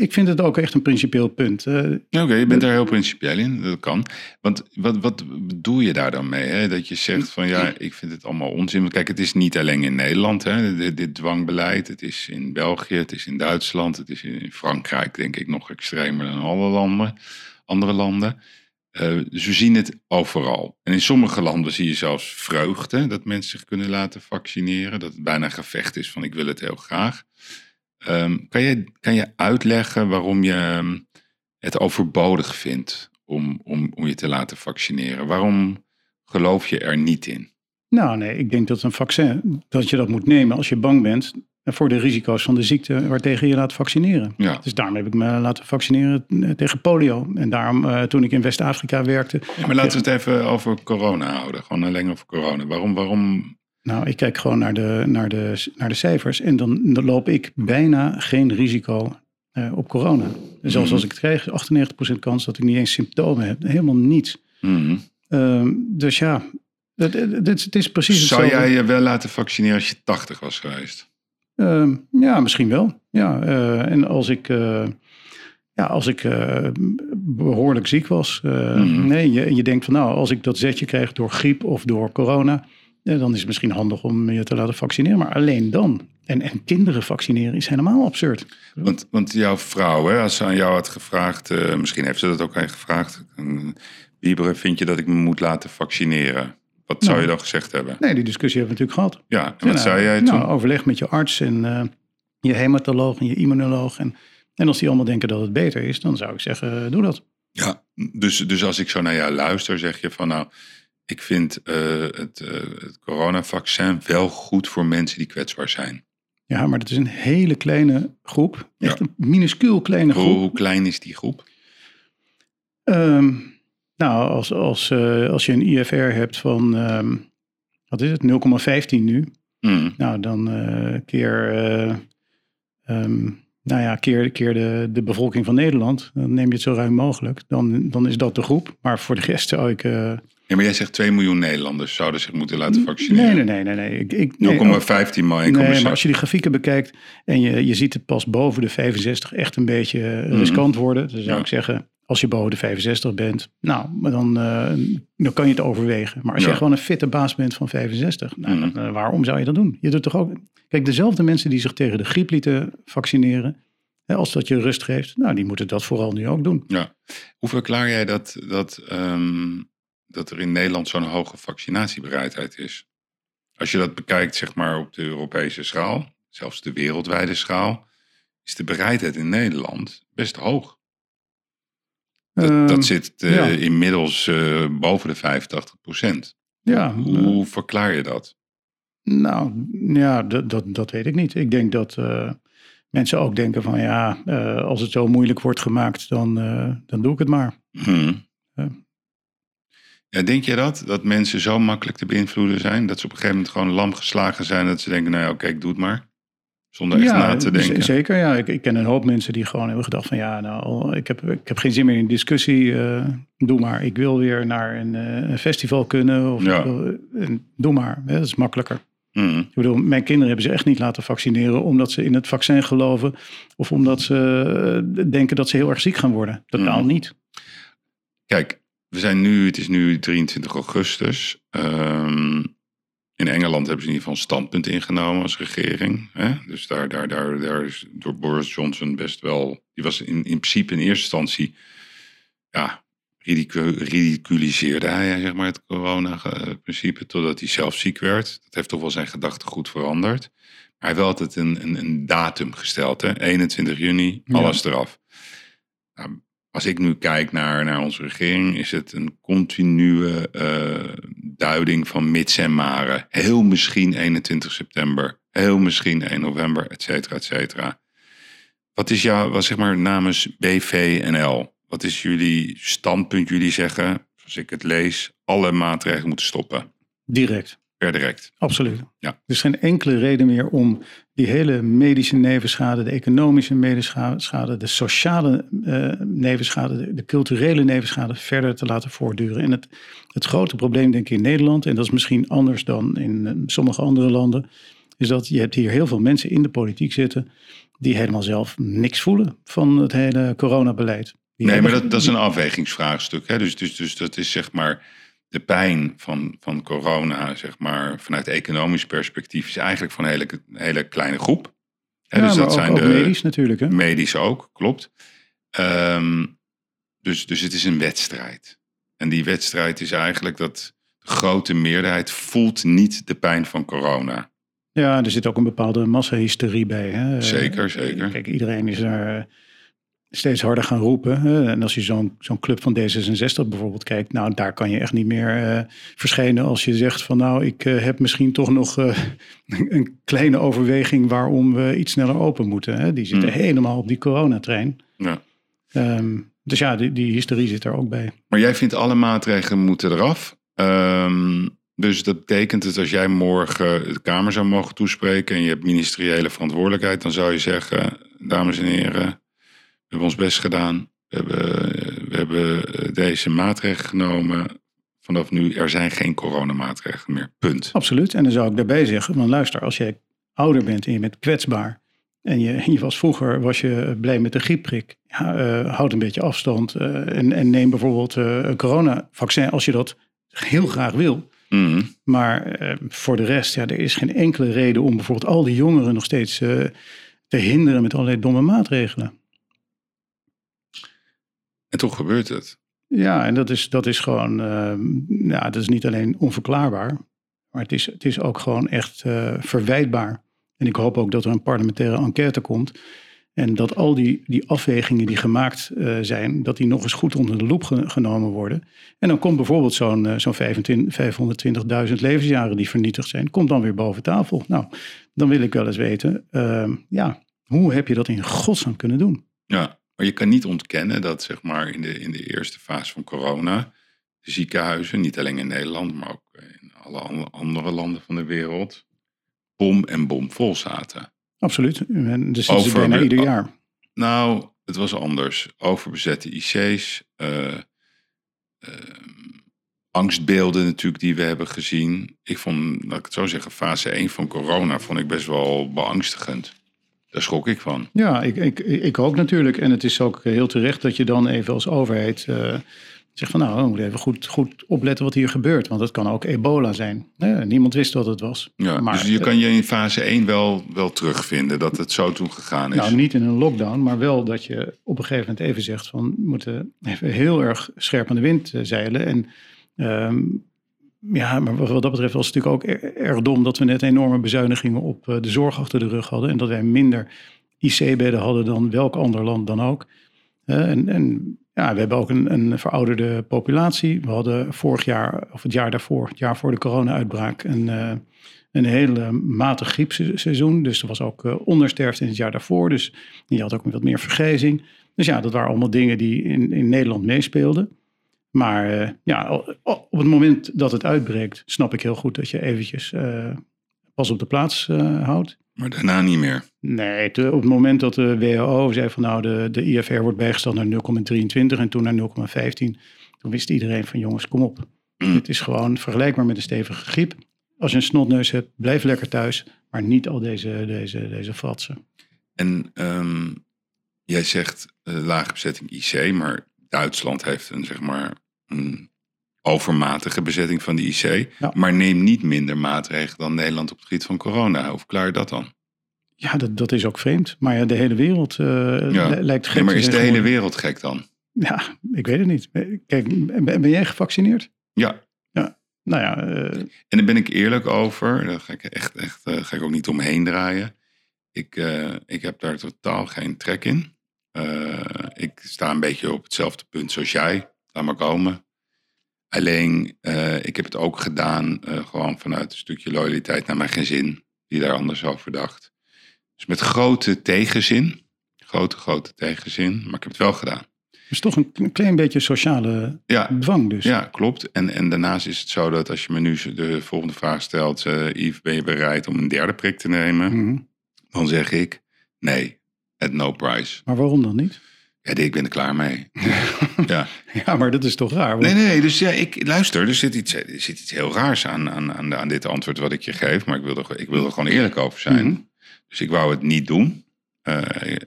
ik vind het ook echt een principieel punt. Je bent daar heel principieel in. Dat kan. Want wat bedoel je daar dan mee? Hè? Dat je zegt van ja, ik vind het allemaal onzin. Want kijk, het is niet alleen in Nederland, hè, dit dwangbeleid. Het is in België, het is in Duitsland. Het is in Frankrijk, denk ik, nog extremer dan alle landen. Andere landen. Dus we zien het overal. En in sommige landen zie je zelfs vreugde. Dat mensen zich kunnen laten vaccineren. Dat het bijna een gevecht is van ik wil het heel graag. Kan je uitleggen waarom je het overbodig vindt om je te laten vaccineren? Waarom geloof je er niet in? Nou nee, ik denk dat een vaccin, dat je dat moet nemen als je bang bent voor de risico's van de ziekte waartegen je laat vaccineren. Ja. Dus daarom heb ik me laten vaccineren tegen polio. En daarom, toen ik in West-Afrika werkte... Ja, maar laten we het even over corona houden. Gewoon alleen over corona. Waarom... Nou, ik kijk gewoon naar de cijfers en dan loop ik bijna geen risico op corona. Zelfs als ik het krijg, 98% kans dat ik niet eens symptomen heb. Helemaal niets. Mm-hmm. Dus ja, het is precies hetzelfde. Zou jij je wel laten vaccineren als je 80 was geweest? Misschien wel. Ja, en als ik... Als ik behoorlijk ziek was. Je denkt van nou, als ik dat zetje krijg door griep of door corona... Ja, dan is het misschien handig om je te laten vaccineren. Maar alleen dan. En kinderen vaccineren is helemaal absurd. Want jouw vrouw, hè, als ze aan jou had gevraagd... misschien heeft ze dat ook aan je gevraagd. Wybren, vind je dat ik me moet laten vaccineren? Wat zou je dan gezegd hebben? Nee, die discussie hebben we natuurlijk gehad. Ja, en wat zei jij toen? Nou, overleg met je arts en je hematoloog en je immunoloog. En als die allemaal denken dat het beter is, dan zou ik zeggen, doe dat. Ja, dus als ik zo naar jou luister, zeg je van... nou. Ik vind het coronavaccin wel goed voor mensen die kwetsbaar zijn. Ja, maar dat is een hele kleine groep. Echt een minuscuul kleine groep. Hoe klein is die groep? Als je een IFR hebt van, wat is het, 0,15 nu. Mm. Nou, dan keer de bevolking van Nederland. Dan neem je het zo ruim mogelijk. Dan is dat de groep. Maar voor de rest zou ik... Ja, maar jij zegt 2 miljoen Nederlanders zouden zich moeten laten vaccineren. Nee. 0,15 miljoen. Nee, maar als je die grafieken bekijkt en je ziet het pas boven de 65 echt een beetje riskant worden. Dan zou ik zeggen, als je boven de 65 bent, dan kan je het overwegen. Maar als je gewoon een fitte baas bent van 65, dan waarom zou je dat doen? Je doet toch ook... Kijk, dezelfde mensen die zich tegen de griep lieten vaccineren, als dat je rust geeft, die moeten dat vooral nu ook doen. Ja. Hoe verklaar jij dat er in Nederland zo'n hoge vaccinatiebereidheid is? Als je dat bekijkt, zeg maar, op de Europese schaal, zelfs de wereldwijde schaal, is de bereidheid in Nederland best hoog. Dat zit inmiddels boven de 85%. Ja, hoe verklaar je dat? Nou, ja, dat weet ik niet. Ik denk dat mensen ook denken van als het zo moeilijk wordt gemaakt, dan doe ik het maar. Hmm. Ja, denk je dat mensen zo makkelijk te beïnvloeden zijn? Dat ze op een gegeven moment gewoon lam geslagen zijn... dat ze denken, ik doe het maar. Zonder echt na te denken. Zeker, ja. Ik ken een hoop mensen die gewoon hebben gedacht van... ik heb geen zin meer in discussie. Doe maar, ik wil weer naar een festival kunnen. Of doe maar, hè, dat is makkelijker. Mm. Ik bedoel, mijn kinderen hebben ze echt niet laten vaccineren... omdat ze in het vaccin geloven... of omdat ze denken dat ze heel erg ziek gaan worden. Totaal niet. Kijk... Het is nu 23 augustus. In Engeland hebben ze in ieder geval een standpunt ingenomen als regering. Hè? Dus daar is door Boris Johnson best wel... Die was in principe in eerste instantie... Ja, ridiculiseerde hij zeg maar, het corona-principe... totdat hij zelf ziek werd. Dat heeft toch wel zijn gedachtegoed veranderd. Maar hij heeft wel altijd een datum gesteld. Hè? 21 juni, alles eraf. Nou, als ik nu kijk naar onze regering... is het een continue duiding van mits en maren. Heel misschien 21 september. Heel misschien 1 november, et cetera, et cetera. Wat is jouw, zeg maar, namens BVNL... Wat is jullie standpunt? Jullie zeggen, als ik het lees, alle maatregelen moeten stoppen. Direct. Per direct. Absoluut. Ja. Er is geen enkele reden meer om die hele medische nevenschade, de economische nevenschade, de sociale nevenschade, de culturele nevenschade verder te laten voortduren. En het grote probleem, denk ik, in Nederland, en dat is misschien anders dan in sommige andere landen, is dat je hebt hier heel veel mensen in de politiek zitten die helemaal zelf niks voelen van het hele coronabeleid. Nee, maar dat is een afwegingsvraagstuk. Hè? Dus dat is zeg maar de pijn van corona, zeg maar, vanuit economisch perspectief, is eigenlijk van een hele kleine groep. Hè? Ja, dus dat ook, zijn ook de medisch natuurlijk. Hè? Medisch ook, klopt. Dus het is een wedstrijd. En die wedstrijd is eigenlijk dat de grote meerderheid voelt niet de pijn van corona. Ja, er zit ook een bepaalde massahysterie bij. Hè? Zeker. Kijk, iedereen is daar... steeds harder gaan roepen. En als je zo'n club van D66 bijvoorbeeld kijkt... nou, daar kan je echt niet meer verschijnen als je zegt van... nou, ik heb misschien toch nog een kleine overweging... waarom we iets sneller open moeten. Die zitten helemaal op die coronatrein. Ja. Dus ja, die hysterie zit er ook bij. Maar jij vindt alle maatregelen moeten eraf. Dus dat betekent dat als jij morgen de Kamer zou mogen toespreken... en je hebt ministeriële verantwoordelijkheid... dan zou je zeggen, dames en heren... We hebben ons best gedaan. We hebben deze maatregelen genomen. Vanaf nu, er zijn geen coronamaatregelen meer. Punt. Absoluut. En dan zou ik daarbij zeggen, want luister, als jij ouder bent en je bent kwetsbaar. En je was vroeger blij met de griepprik. Ja, houd een beetje afstand. En neem bijvoorbeeld een coronavaccin als je dat heel graag wil. Mm-hmm. Maar voor de rest, ja, er is geen enkele reden om bijvoorbeeld al die jongeren nog steeds te hinderen met allerlei domme maatregelen. En toch gebeurt het. Ja, en dat is gewoon... dat is niet alleen onverklaarbaar... maar het is ook gewoon echt verwijtbaar. En ik hoop ook dat er een parlementaire enquête komt... en dat al die afwegingen die gemaakt zijn... dat die nog eens goed onder de loep genomen worden. En dan komt bijvoorbeeld zo'n 520.000 levensjaren... die vernietigd zijn, komt dan weer boven tafel. Nou, dan wil ik wel eens weten... hoe heb je dat in godsnaam kunnen doen? Ja. Maar je kan niet ontkennen dat zeg maar, in de eerste fase van corona... de ziekenhuizen, niet alleen in Nederland... maar ook in alle andere landen van de wereld... bomvol zaten. Absoluut. En dus is bijna ieder jaar. Nou, het was anders. Overbezette IC's. Angstbeelden natuurlijk die we hebben gezien. Ik vond, laat ik het zo zeggen... fase 1 van corona vond ik best wel beangstigend. Daar schrok ik van. Ja, ik ook natuurlijk. En het is ook heel terecht dat je dan even als overheid zegt van... nou, we moeten even goed opletten wat hier gebeurt. Want het kan ook ebola zijn. Niemand wist wat het was. Ja, maar, dus je kan je in fase 1 wel terugvinden dat het zo toen gegaan is. Nou, niet in een lockdown, maar wel dat je op een gegeven moment even zegt... van we moeten even heel erg scherp aan de wind zeilen. En maar wat dat betreft was het natuurlijk ook erg dom... dat we net enorme bezuinigingen op de zorg achter de rug hadden... en dat wij minder IC-bedden hadden dan welk ander land dan ook. We hebben ook een verouderde populatie. We hadden vorig jaar, of het jaar daarvoor... het jaar voor de corona-uitbraak, een heel matig griepseizoen. Dus er was ook ondersterfte in het jaar daarvoor. Dus je had ook wat meer vergrijzing. Dus ja, dat waren allemaal dingen die in Nederland meespeelden. Maar op het moment dat het uitbreekt... snap ik heel goed dat je eventjes pas op de plaats houdt. Maar daarna niet meer? Nee, op het moment dat de WHO zei van... nou, de IFR wordt bijgesteld naar 0,23 en toen naar 0,15... toen wist iedereen van jongens, kom op. Dit is gewoon vergelijkbaar met een stevige griep. Als je een snotneus hebt, blijf lekker thuis. Maar niet al deze fratsen. En jij zegt lage bezetting IC, maar... Duitsland heeft een overmatige bezetting van de IC. Ja. Maar neem niet minder maatregelen dan Nederland op het gebied van corona. Of klaar dat dan? Ja, dat is ook vreemd. Maar ja, de hele wereld lijkt gek. Ja, maar is de hele wereld gek dan? Ja, ik weet het niet. Kijk, ben jij gevaccineerd? Ja. Nou ja. En daar ben ik eerlijk over. Daar ga ik echt ook niet omheen draaien. Ik heb daar totaal geen trek in. Ik sta een beetje op hetzelfde punt zoals jij. Laat maar komen. Alleen, ik heb het ook gedaan gewoon vanuit een stukje loyaliteit naar mijn gezin. Die daar anders over dacht. Dus met grote tegenzin. Grote tegenzin. Maar ik heb het wel gedaan. Dus toch een klein beetje sociale dwang dus. Ja, klopt. En daarnaast is het zo dat als je me nu de volgende vraag stelt... Yves, ben je bereid om een derde prik te nemen? Mm-hmm. Dan zeg ik nee, at no price. Maar waarom dan niet? Ja, ik ben er klaar mee. Ja, maar dat is toch raar? Want... Nee, dus ja, luister, er zit iets heel raars aan dit antwoord wat ik je geef. Maar ik wil er gewoon eerlijk over zijn. Mm-hmm. Dus ik wou het niet doen.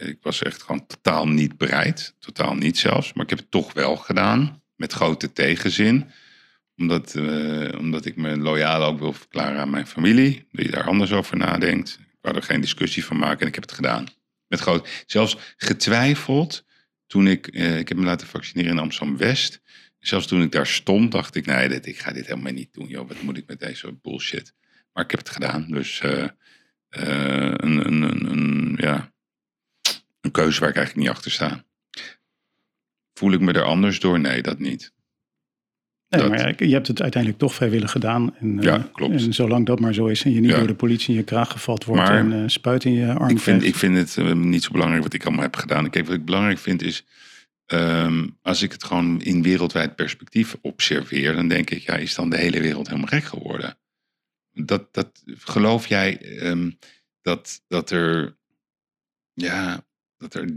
Ik was echt gewoon totaal niet bereid. Totaal niet zelfs. Maar ik heb het toch wel gedaan. Met grote tegenzin. Omdat ik me loyaal ook wil verklaren aan mijn familie. Die daar anders over nadenkt. Ik wou er geen discussie van maken. En ik heb het gedaan. Met zelfs getwijfeld. Toen ik heb me laten vaccineren in Amsterdam-West. Zelfs toen ik daar stond, dacht ik... Nee, ik ga dit helemaal niet doen. Joh, wat moet ik met deze bullshit? Maar ik heb het gedaan. Dus een keuze waar ik eigenlijk niet achter sta. Voel ik me er anders door? Nee, dat niet. Nee, maar je hebt het uiteindelijk toch vrijwillig gedaan. En, ja, klopt. En zolang dat maar zo is en je niet door de politie in je kraag gevat wordt... Maar, en spuit in je arm krijgt. Ik vind het niet zo belangrijk wat ik allemaal heb gedaan. Kijk, wat ik belangrijk vind is... als ik het gewoon in wereldwijd perspectief observeer... dan denk ik, ja, is dan de hele wereld helemaal gek geworden? Geloof jij dat er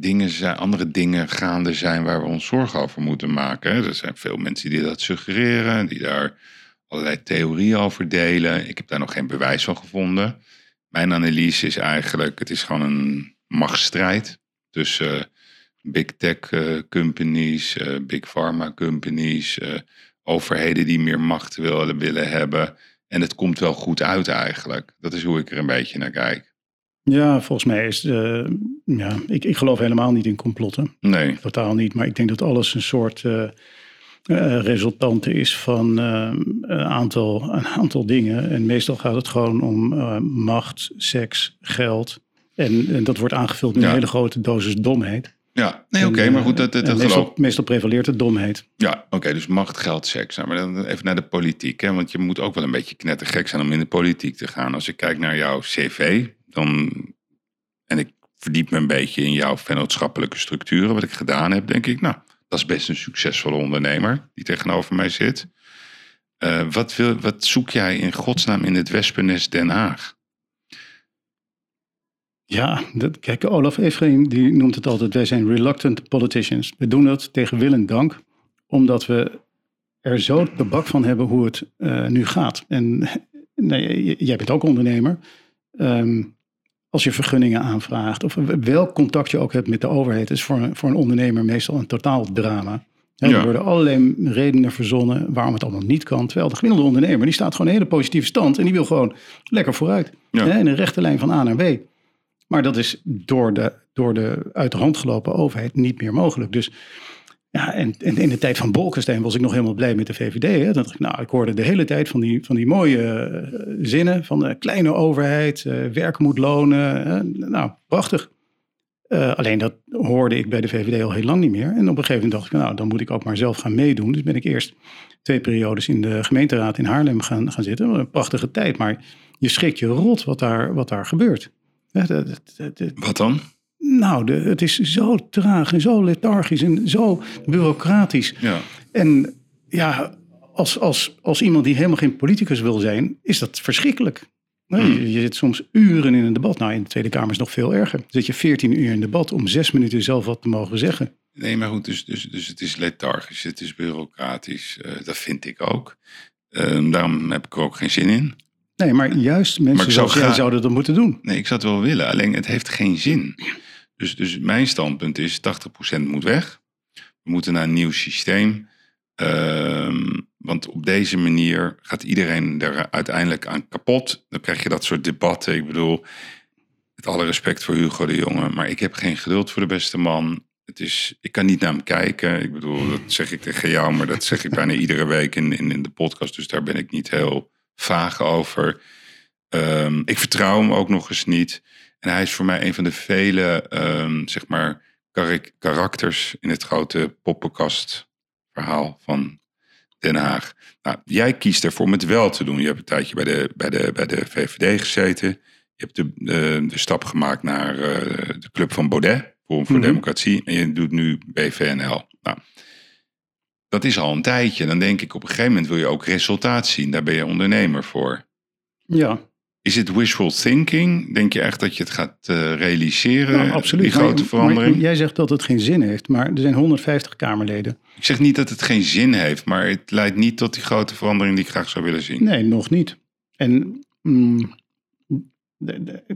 dingen zijn, andere dingen gaande zijn waar we ons zorgen over moeten maken. Er zijn veel mensen die dat suggereren, die daar allerlei theorieën over delen. Ik heb daar nog geen bewijs van gevonden. Mijn analyse is eigenlijk, het is gewoon een machtsstrijd tussen big tech companies, big pharma companies, overheden die meer macht willen hebben. En het komt wel goed uit eigenlijk. Dat is hoe ik er een beetje naar kijk. Ja, volgens mij is ik geloof helemaal niet in complotten. Nee. Totaal niet. Maar ik denk dat alles een soort resultante is van een aantal dingen. En meestal gaat het gewoon om macht, seks, geld. En dat wordt aangevuld met een hele grote dosis domheid. Ja, nee, oké, maar goed, dat meestal prevaleert de domheid. Ja, oké, dus macht, geld, seks. Nou, maar dan even naar de politiek, hè? Want je moet ook wel een beetje knettergek zijn om in de politiek te gaan. Als ik kijk naar jouw cv... En ik verdiep me een beetje in jouw vennootschappelijke structuren. Wat ik gedaan heb, denk ik, nou, dat is best een succesvolle ondernemer die tegenover mij zit. Wat zoek jij in godsnaam in het wespennest Den Haag? Ja, kijk, Olaf Ephraim die noemt het altijd, wij zijn reluctant politicians. We doen dat tegen wil en dank, omdat we er zo de bak van hebben hoe het nu gaat. En nee, jij bent ook ondernemer. Als je vergunningen aanvraagt of welk contact je ook hebt met de overheid... is voor een ondernemer meestal een totaal drama. Ja, er worden allerlei redenen verzonnen waarom het allemaal niet kan. Terwijl de gemiddelde ondernemer, die staat gewoon in een hele positieve stand... en die wil gewoon lekker vooruit. Ja. In een rechte lijn van A naar B. Maar dat is door de uit de hand gelopen overheid niet meer mogelijk. Dus ja, en in de tijd van Bolkestein was ik nog helemaal blij met de VVD. Hè? Dat, nou, ik hoorde de hele tijd van die mooie zinnen van de kleine overheid, werk moet lonen. Nou, prachtig. Alleen dat hoorde ik bij de VVD al heel lang niet meer. En op een gegeven moment dacht ik, nou, dan moet ik ook maar zelf gaan meedoen. Dus ben ik eerst 2 periodes in de gemeenteraad in Haarlem gaan zitten. Een prachtige tijd, maar je schrikt je rot wat daar gebeurt. Wat dan? Nou, het is zo traag en zo lethargisch en zo bureaucratisch. Ja. En ja, als iemand die helemaal geen politicus wil zijn, is dat verschrikkelijk. Je zit soms uren in een debat. Nou, in de Tweede Kamer is nog veel erger. Dan zit je 14 uur in een debat om 6 minuten zelf wat te mogen zeggen. Nee, maar goed, dus het is lethargisch, het is bureaucratisch. Dat vind ik ook. Daarom heb ik er ook geen zin in. Nee, maar juist mensen zouden dat moeten doen. Nee, ik zou het wel willen. Alleen het heeft geen zin. Dus mijn standpunt is 80% moet weg. We moeten naar een nieuw systeem. Want op deze manier gaat iedereen er uiteindelijk aan kapot. Dan krijg je dat soort debatten. Ik bedoel, met alle respect voor Hugo de Jonge, maar ik heb geen geduld voor de beste man. Het is, ik kan niet naar hem kijken. Ik bedoel, dat zeg ik tegen jou, maar dat zeg ik bijna iedere week in de podcast. Dus daar ben ik niet heel vaag over. Ik vertrouw hem ook nog eens niet. En hij is voor mij een van de vele, zeg maar, karakters in het grote poppenkastverhaal van Den Haag. Nou, jij kiest ervoor om het wel te doen. Je hebt een tijdje bij de VVD gezeten. Je hebt de stap gemaakt naar de club van Baudet, Forum voor Democratie. En je doet nu BVNL. Nou, dat is al een tijdje. Dan denk ik, op een gegeven moment wil je ook resultaat zien. Daar ben je ondernemer voor. Ja. Is het wishful thinking? Denk je echt dat je het gaat realiseren? Nou, absoluut. Die grote verandering? Maar jij zegt dat het geen zin heeft, maar er zijn 150 Kamerleden. Ik zeg niet dat het geen zin heeft, maar het leidt niet tot die grote verandering die ik graag zou willen zien. Nee, nog niet. En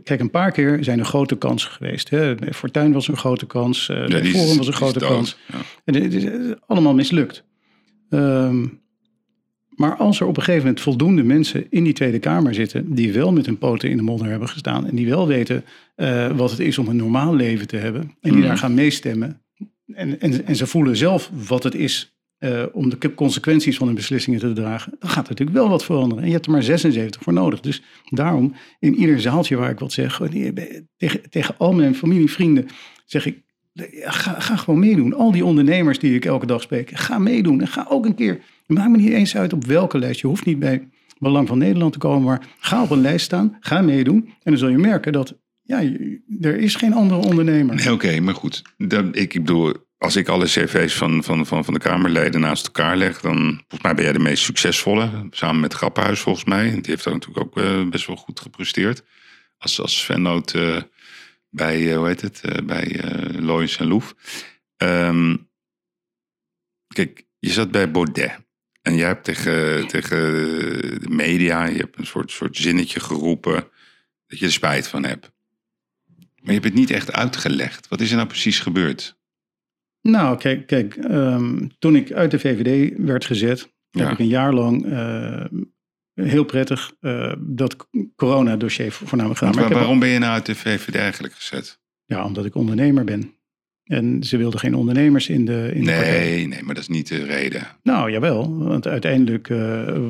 kijk, een paar keer zijn er grote kansen geweest. Hè? Fortuyn was een grote kans. Forum was een grote kans. Ja. En het is allemaal mislukt. Maar als er op een gegeven moment voldoende mensen in die Tweede Kamer zitten die wel met hun poten in de modder hebben gestaan en die wel weten wat het is om een normaal leven te hebben en die daar gaan meestemmen en ze voelen zelf wat het is om de consequenties van hun beslissingen te dragen, dan gaat er natuurlijk wel wat veranderen. En je hebt er maar 76 voor nodig. Dus daarom, in ieder zaaltje waar ik wat zeg, tegen al mijn familie, vrienden, zeg ik, ga gewoon meedoen. Al die ondernemers die ik elke dag spreek, ga meedoen en ga ook een keer. Het maakt me niet eens uit op welke lijst. Je hoeft niet bij Belang van Nederland te komen, maar ga op een lijst staan, ga meedoen. En dan zul je merken dat, ja, er is geen andere ondernemer. Nee, oké, maar goed. Ik bedoel, als ik alle cv's van de Kamerleden naast elkaar leg, dan volgens mij ben jij de meest succesvolle. Samen met Grappenhuis volgens mij. Die heeft daar natuurlijk ook best wel goed gepresteerd. Als vennoot bij Loijs en Loef. Kijk, je zat bij Baudet. En jij hebt tegen de media, je hebt een soort zinnetje geroepen dat je er spijt van hebt. Maar je hebt het niet echt uitgelegd. Wat is er nou precies gebeurd? Nou, kijk toen ik uit de VVD werd gezet, heb ik een jaar lang heel prettig dat corona-dossier voornamelijk gedaan. Maar waarom ben je nou uit de VVD eigenlijk gezet? Ja, omdat ik ondernemer ben. En ze wilden geen ondernemers in de partij. Nee, maar dat is niet de reden. Nou, jawel. Want uiteindelijk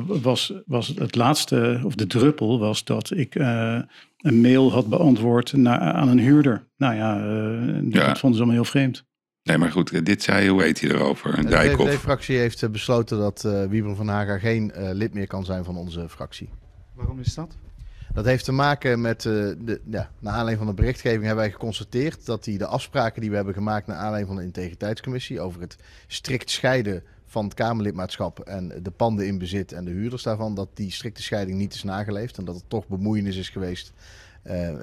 was het laatste, of de druppel, was dat ik een mail had beantwoord aan een huurder. Nou ja, dat vonden ze allemaal heel vreemd. Nee, maar goed, dit zei, hoe heet hij erover? Dijkhoff. De VVD-fractie heeft besloten dat Wybren van Haga geen lid meer kan zijn van onze fractie. Waarom is dat? Dat heeft te maken met, naar aanleiding van de berichtgeving hebben wij geconstateerd dat de afspraken die we hebben gemaakt naar aanleiding van de integriteitscommissie over het strikt scheiden van het Kamerlidmaatschap en de panden in bezit en de huurders daarvan, dat die strikte scheiding niet is nageleefd en dat er toch bemoeienis is geweest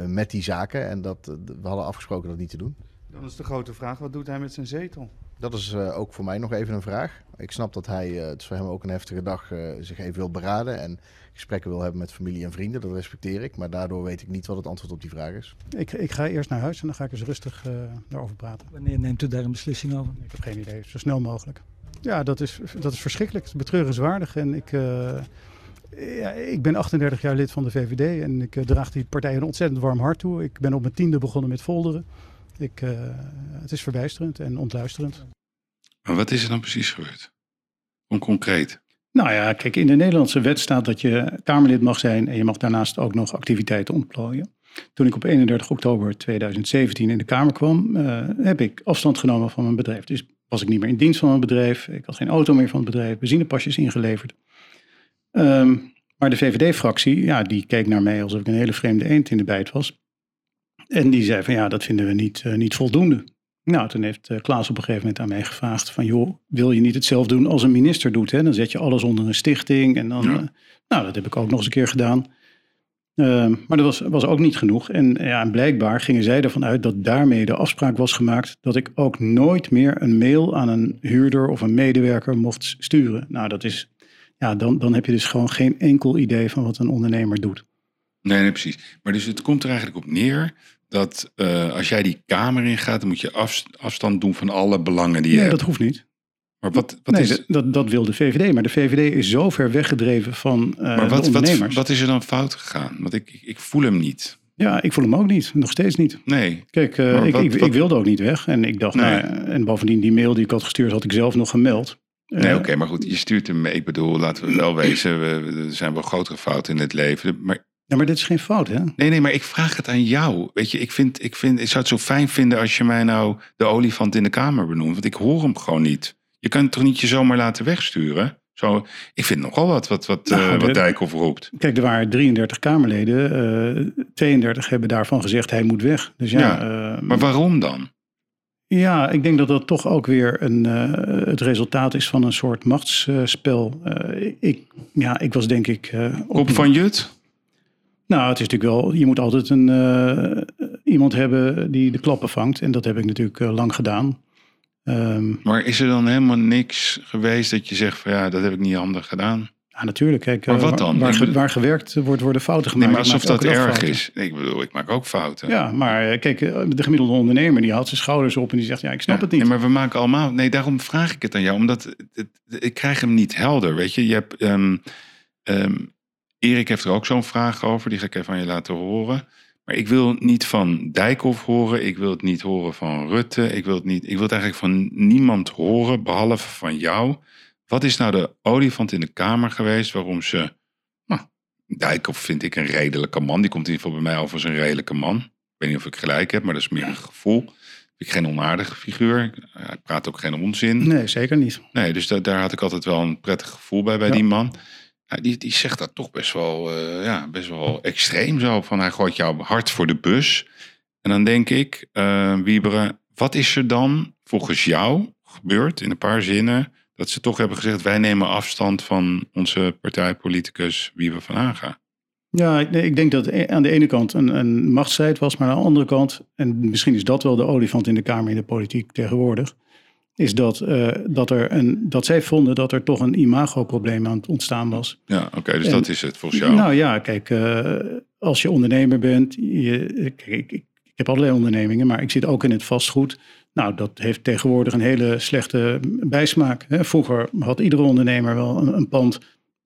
met die zaken en dat we hadden afgesproken dat niet te doen. Dan is de grote vraag, wat doet hij met zijn zetel? Dat is ook voor mij nog even een vraag. Ik snap dat hij, het is voor hem ook een heftige dag, zich even wil beraden en gesprekken wil hebben met familie en vrienden. Dat respecteer ik, maar daardoor weet ik niet wat het antwoord op die vraag is. Ik ga eerst naar huis en dan ga ik eens rustig daarover praten. Wanneer neemt u daar een beslissing over? Ik heb geen idee, zo snel mogelijk. Ja, dat is verschrikkelijk, het is betreurenswaardig en ik ben 38 jaar lid van de VVD en ik draag die partij een ontzettend warm hart toe. Ik ben op mijn 10e begonnen met folderen. Het is verbijsterend en ontluisterend. Maar wat is er dan precies gebeurd? Onconcreet. Nou ja, kijk, in de Nederlandse wet staat dat je Kamerlid mag zijn en je mag daarnaast ook nog activiteiten ontplooien. Toen ik op 31 oktober 2017 in de Kamer kwam, heb ik afstand genomen van mijn bedrijf. Dus was ik niet meer in dienst van mijn bedrijf, ik had geen auto meer van het bedrijf, benzinepasjes ingeleverd. Maar de VVD-fractie, ja, die keek naar mij alsof ik een hele vreemde eend in de bijt was. En die zei van ja, dat vinden we niet voldoende. Nou, toen heeft Klaas op een gegeven moment aan mij gevraagd van joh, wil je niet hetzelfde doen als een minister doet? Hè? Dan zet je alles onder een stichting en dan... Ja. Nou, dat heb ik ook nog eens een keer gedaan. Maar dat was ook niet genoeg. En ja, blijkbaar gingen zij ervan uit dat daarmee de afspraak was gemaakt dat ik ook nooit meer een mail aan een huurder of een medewerker mocht sturen. Nou, dat is... Ja, dan heb je dus gewoon geen enkel idee van wat een ondernemer doet. Nee, precies. Maar dus het komt er eigenlijk op neer dat als jij die Kamer ingaat, dan moet je afstand doen van alle belangen die je hebt. Nee, dat hoeft niet. Maar wat is het? Dat wil de VVD. Maar de VVD is zo ver weggedreven van de ondernemers. Wat is er dan fout gegaan? Want ik voel hem niet. Ja, ik voel hem ook niet. Nog steeds niet. Nee. Kijk, ik wilde ook niet weg. En ik dacht, en bovendien die mail die ik had gestuurd, had ik zelf nog gemeld. Nee, oké, maar goed, je stuurt hem mee. Ik bedoel, laten we wel wezen, er zijn wel grotere fouten in het leven. Maar... Ja, maar dit is geen fout, hè? Nee, maar ik vraag het aan jou. Weet je, ik zou het zo fijn vinden als je mij nou de olifant in de kamer benoemt. Want ik hoor hem gewoon niet. Je kunt het toch niet je zomaar laten wegsturen? Zo, ik vind nogal wat Dijkhoff roept. Kijk, er waren 33 Kamerleden. 32 hebben daarvan gezegd, hij moet weg. Dus maar waarom dan? Ja, ik denk dat toch ook weer het resultaat is van een soort machtsspel. Ik was denk ik... Kop van Jut? Nou, het is natuurlijk wel... Je moet altijd iemand hebben die de klappen vangt. En dat heb ik natuurlijk lang gedaan. Maar is er dan helemaal niks geweest dat je zegt van ja, dat heb ik niet handig gedaan? Ja, natuurlijk. Kijk, maar wat dan? Waar gewerkt wordt, worden fouten gemaakt. Nee, maar alsof dat erg fouten is. Ik bedoel, ik maak ook fouten. Ja, maar kijk, de gemiddelde ondernemer die haalt zijn schouders op en die zegt ja, ik snap het niet. Nee, maar we maken allemaal... Nee, daarom vraag ik het aan jou, omdat ik krijg hem niet helder, weet je. Je hebt... Erik heeft er ook zo'n vraag over, die ga ik even aan je laten horen. Maar ik wil niet van Dijkhoff horen, ik wil het niet horen van Rutte, ik wil het eigenlijk van niemand horen, behalve van jou. Wat is nou de olifant in de kamer geweest waarom ze... Nou, Dijkhoff vind ik een redelijke man, die komt in ieder geval bij mij over als een redelijke man. Ik weet niet of ik gelijk heb, maar dat is meer een gevoel. Ik ben geen onaardige figuur, hij praat ook geen onzin. Nee, zeker niet. Nee, dus daar had ik altijd wel een prettig gevoel bij die man. Nou, die zegt dat toch best wel extreem zo. Van hij gooit jou hard voor de bus. En dan denk ik, Wybren, wat is er dan volgens jou gebeurd in een paar zinnen... dat ze toch hebben gezegd, wij nemen afstand van onze partijpoliticus Wybren van Haga? Ja, ik denk dat aan de ene kant een machtsstrijd was... maar aan de andere kant, en misschien is dat wel de olifant in de kamer in de politiek tegenwoordig... is dat zij vonden dat er toch een imagoprobleem aan het ontstaan was. Ja, oké, dus en, dat is het volgens jou. Nou ja, kijk, als je ondernemer bent... Ik heb allerlei ondernemingen, maar ik zit ook in het vastgoed. Nou, dat heeft tegenwoordig een hele slechte bijsmaak. Hè? Vroeger had iedere ondernemer wel een pand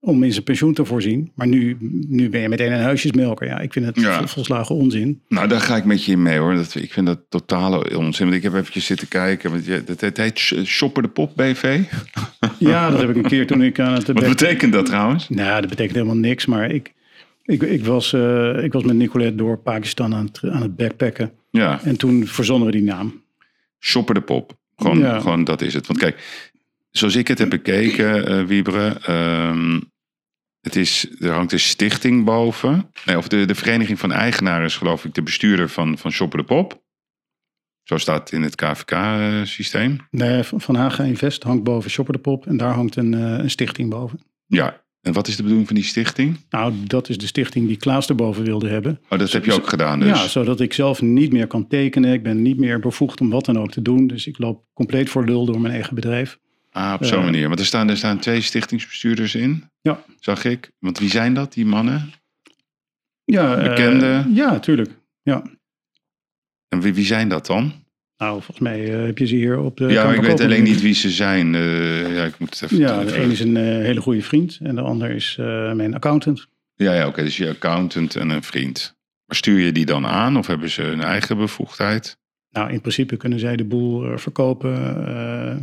om in zijn pensioen te voorzien. Maar nu ben je meteen een huisjesmelker. Ja, ik vind het volslagen onzin. Nou, daar ga ik met je in mee hoor. Ik vind dat totale onzin. Want ik heb eventjes zitten kijken. Het heet Shopper de Pop BV. Ja, dat heb ik een keer toen ik aan het... Wat betekent dat trouwens? Nou, dat betekent helemaal niks. Maar ik was met Nicolette door Pakistan aan het backpacken. Ja. En toen verzonnen we die naam. Shopper de Pop. Gewoon dat is het. Want kijk... Zoals ik het heb bekeken, Wybren, er hangt een stichting boven. Nee, of de Vereniging van Eigenaren is geloof ik de bestuurder van Shopper de Pop. Zo staat in het KVK-systeem. Nee, Van Haga Invest hangt boven Shopper de Pop en daar hangt een stichting boven. Ja, en wat is de bedoeling van die stichting? Nou, dat is de stichting die Klaas erboven wilde hebben. Oh, dat heb je ook gedaan dus? Ja, zodat ik zelf niet meer kan tekenen. Ik ben niet meer bevoegd om wat dan ook te doen. Dus ik loop compleet voor lul door mijn eigen bedrijf. Ah, op zo'n manier. Want er staan 2 stichtingsbestuurders in. Ja. Zag ik. Want wie zijn dat, die mannen? Ja. Bekende? Ja, tuurlijk. Ja. En wie zijn dat dan? Nou, volgens mij heb je ze hier op de... Ja, maar ik weet alleen niet wie ze zijn. Ik moet het even... Ja, de ene is een hele goede vriend. En de ander is mijn accountant. Ja, oké. Dus je accountant en een vriend. Maar stuur je die dan aan? Of hebben ze hun eigen bevoegdheid? Nou, in principe kunnen zij de boel verkopen,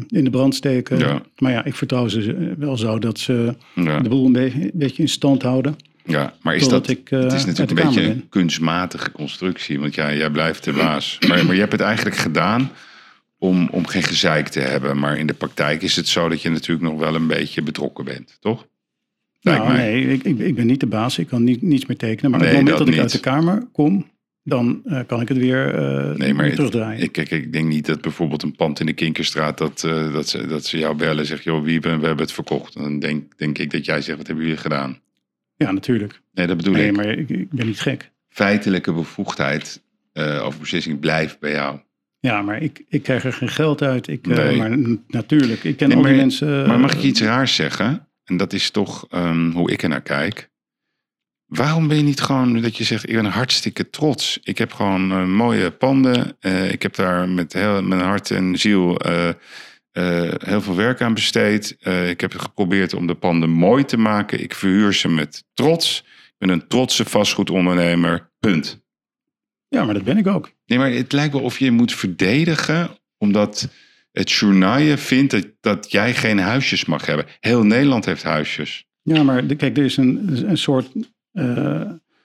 in de brand steken. Ja. Maar ja, ik vertrouw ze wel zo dat ze de boel een beetje in stand houden. Ja, maar is dat, het is natuurlijk een beetje een kunstmatige constructie. Want ja, jij blijft de baas. Maar je hebt het eigenlijk gedaan om geen gezeik te hebben. Maar in de praktijk is het zo dat je natuurlijk nog wel een beetje betrokken bent, toch? Nou, nee, ik ben niet de baas. Ik kan niets meer tekenen. Maar op het moment dat ik uit de Kamer kom... dan kan ik het weer terugdraaien. Ik denk niet dat bijvoorbeeld een pand in de Kinkerstraat... dat ze jou bellen en zeggen... joh, we hebben het verkocht. En dan denk ik dat jij zegt, wat hebben jullie gedaan? Ja, natuurlijk. Nee, dat bedoel ik. Nee, maar ik ben niet gek. Feitelijke bevoegdheid over beslissing blijft bij jou. Ja, maar ik krijg er geen geld uit. Maar natuurlijk, ik ken ook mensen... maar mag ik iets raars zeggen? En dat is toch hoe ik ernaar kijk... Waarom ben je niet gewoon dat je zegt, ik ben hartstikke trots. Ik heb gewoon mooie panden. Ik heb daar met mijn hart en ziel Heel veel werk aan besteed. Ik heb geprobeerd om de panden mooi te maken. Ik verhuur ze met trots. Ik ben een trotse vastgoedondernemer. Punt. Ja, maar dat ben ik ook. Nee, maar het lijkt wel of je moet verdedigen... omdat het journaal vindt dat jij geen huisjes mag hebben. Heel Nederland heeft huisjes. Ja, maar kijk, er is een soort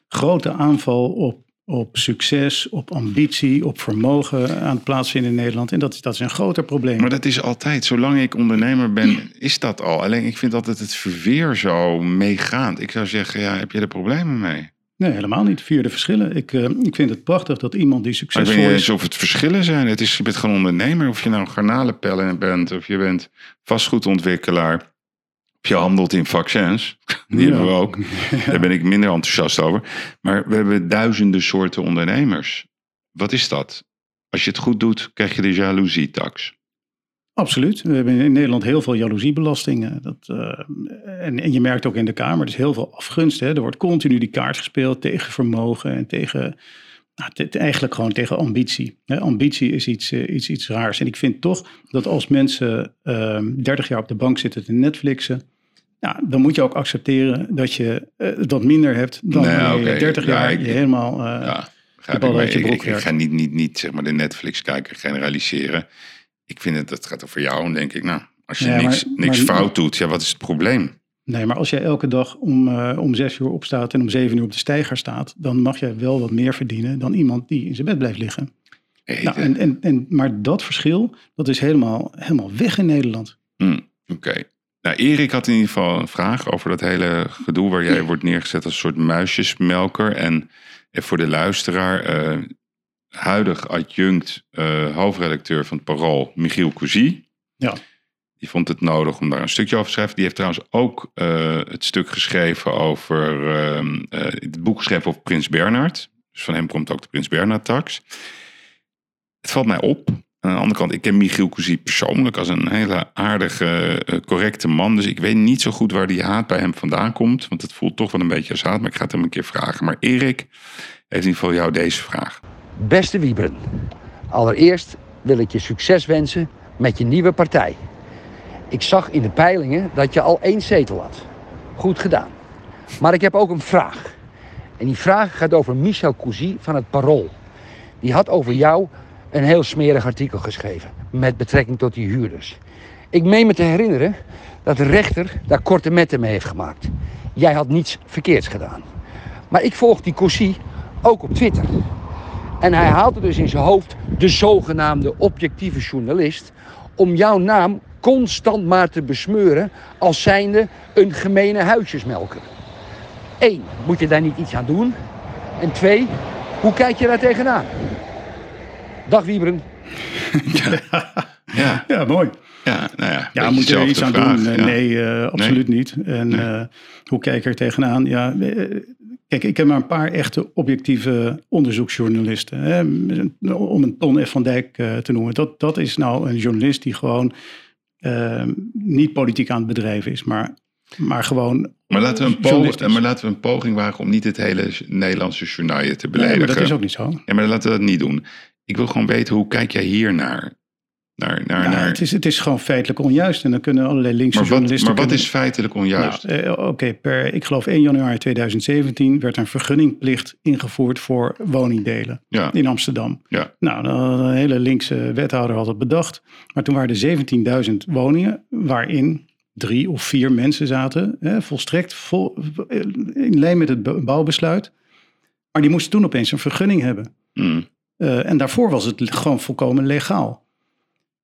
grote aanval op succes, op ambitie, op vermogen aan het plaatsvinden in Nederland. En dat is een groter probleem. Maar dat is altijd, zolang ik ondernemer ben, is dat al. Alleen ik vind altijd het verweer zo meegaand. Ik zou zeggen, ja, heb je er problemen mee? Nee, helemaal niet. Vier de verschillen. Ik vind het prachtig dat iemand die succesvol is... Ik weet niet eens of het verschillen zijn. Het is, je bent gewoon ondernemer. Of je nou garnalenpeller bent, of je bent vastgoedontwikkelaar... Je handelt in vaccins, die hebben we ook. Daar ben ik minder enthousiast over. Maar we hebben duizenden soorten ondernemers. Wat is dat? Als je het goed doet, krijg je de jaloezietax. Absoluut. We hebben in Nederland heel veel jaloeziebelastingen. En je merkt ook in de Kamer, er is heel veel afgunst. Hè. Er wordt continu die kaart gespeeld tegen vermogen en tegen... eigenlijk gewoon tegen ambitie. Ambitie is iets raars. En ik vind toch dat als mensen 30 jaar op de bank zitten te Netflixen... Ja, dan moet je ook accepteren dat je dat minder hebt... dan je 30 jaar je helemaal de bal uit je broek werkt. Ik ga niet zeg maar de Netflix-kijker generaliseren. Ik vind dat gaat over jou. En denk ik, nou, als je niks fout doet, ja, wat is het probleem? Nee, maar als jij elke dag om 6 uur opstaat en om 7 uur op de steiger staat... dan mag jij wel wat meer verdienen dan iemand die in zijn bed blijft liggen. Maar dat verschil, dat is helemaal weg in Nederland. Oké. Nou, Erik had in ieder geval een vraag over dat hele gedoe... waar jij wordt neergezet als een soort muisjesmelker. En voor de luisteraar, huidig adjunct hoofdredacteur van het Parool, Michiel Couzy... Ja. Die vond het nodig om daar een stukje over te schrijven. Die heeft trouwens ook het stuk geschreven over... het boek geschreven over Prins Bernhard. Dus van hem komt ook de Prins Bernhard-tax. Het valt mij op. Aan de andere kant, ik ken Michiel Couzy persoonlijk... als een hele aardige, correcte man. Dus ik weet niet zo goed waar die haat bij hem vandaan komt. Want het voelt toch wel een beetje als haat. Maar ik ga het hem een keer vragen. Maar Erik heeft in ieder geval jou deze vraag. Beste Wybren, allereerst wil ik je succes wensen met je nieuwe partij... Ik zag in de peilingen dat je al 1 zetel had. Goed gedaan. Maar ik heb ook een vraag. En die vraag gaat over Michiel Couzy van het Parool. Die had over jou een heel smerig artikel geschreven. Met betrekking tot die huurders. Ik meen me te herinneren dat de rechter daar korte metten mee heeft gemaakt. Jij had niets verkeerds gedaan. Maar ik volg die Couzy ook op Twitter. En hij haalde dus in zijn hoofd de zogenaamde objectieve journalist... om jouw naam constant maar te besmeuren als zijnde een gemene huisjesmelker. 1, moet je daar niet iets aan doen? En 2, hoe kijk je daar tegenaan? Dag Wybren. Ja, mooi. Ja, nou ja, moet je er iets aan doen? Ja. Nee, absoluut niet. En hoe kijk je er tegenaan? Ja, kijk, ik heb maar een paar echte objectieve onderzoeksjournalisten. Hè, om een Ton F. van Dijk te noemen. Dat is nou een journalist die gewoon niet politiek aan het bedrijven is, maar gewoon... Maar laten we een poging wagen om niet het hele Nederlandse journaal te beledigen. Nee, maar dat is ook niet zo. Ja, maar laten we dat niet doen. Ik wil gewoon weten, hoe kijk jij hier naar... Het is gewoon feitelijk onjuist. En dan kunnen allerlei linkse journalisten... Maar wat is feitelijk onjuist? Nou, ik geloof 1 januari 2017 werd een vergunningplicht ingevoerd voor woningdelen in Amsterdam. Ja. Nou, een hele linkse wethouder had het bedacht. Maar toen waren er 17.000 woningen waarin 3 of 4 mensen zaten. In lijn met het bouwbesluit. Maar die moesten toen opeens een vergunning hebben. En daarvoor was het gewoon volkomen legaal.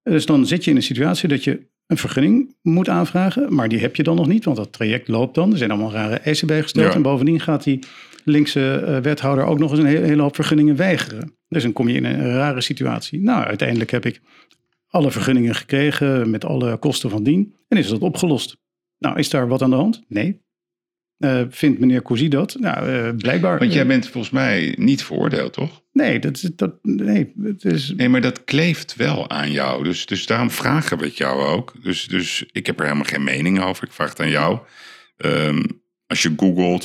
Dus dan zit je in een situatie dat je een vergunning moet aanvragen. Maar die heb je dan nog niet, want dat traject loopt dan. Er zijn allemaal rare eisen bijgesteld. Ja. En bovendien gaat die linkse wethouder ook nog eens een hele hoop vergunningen weigeren. Dus dan kom je in een rare situatie. Nou, uiteindelijk heb ik alle vergunningen gekregen met alle kosten van dien. En is dat opgelost. Nou, is daar wat aan de hand? Nee. Vindt meneer Couzy dat? Nou, blijkbaar. Want jij bent volgens mij niet veroordeeld, toch? Nee, maar dat kleeft wel aan jou. Dus daarom vragen we het jou ook. Dus ik heb er helemaal geen mening over. Ik vraag het aan jou. Als je googelt,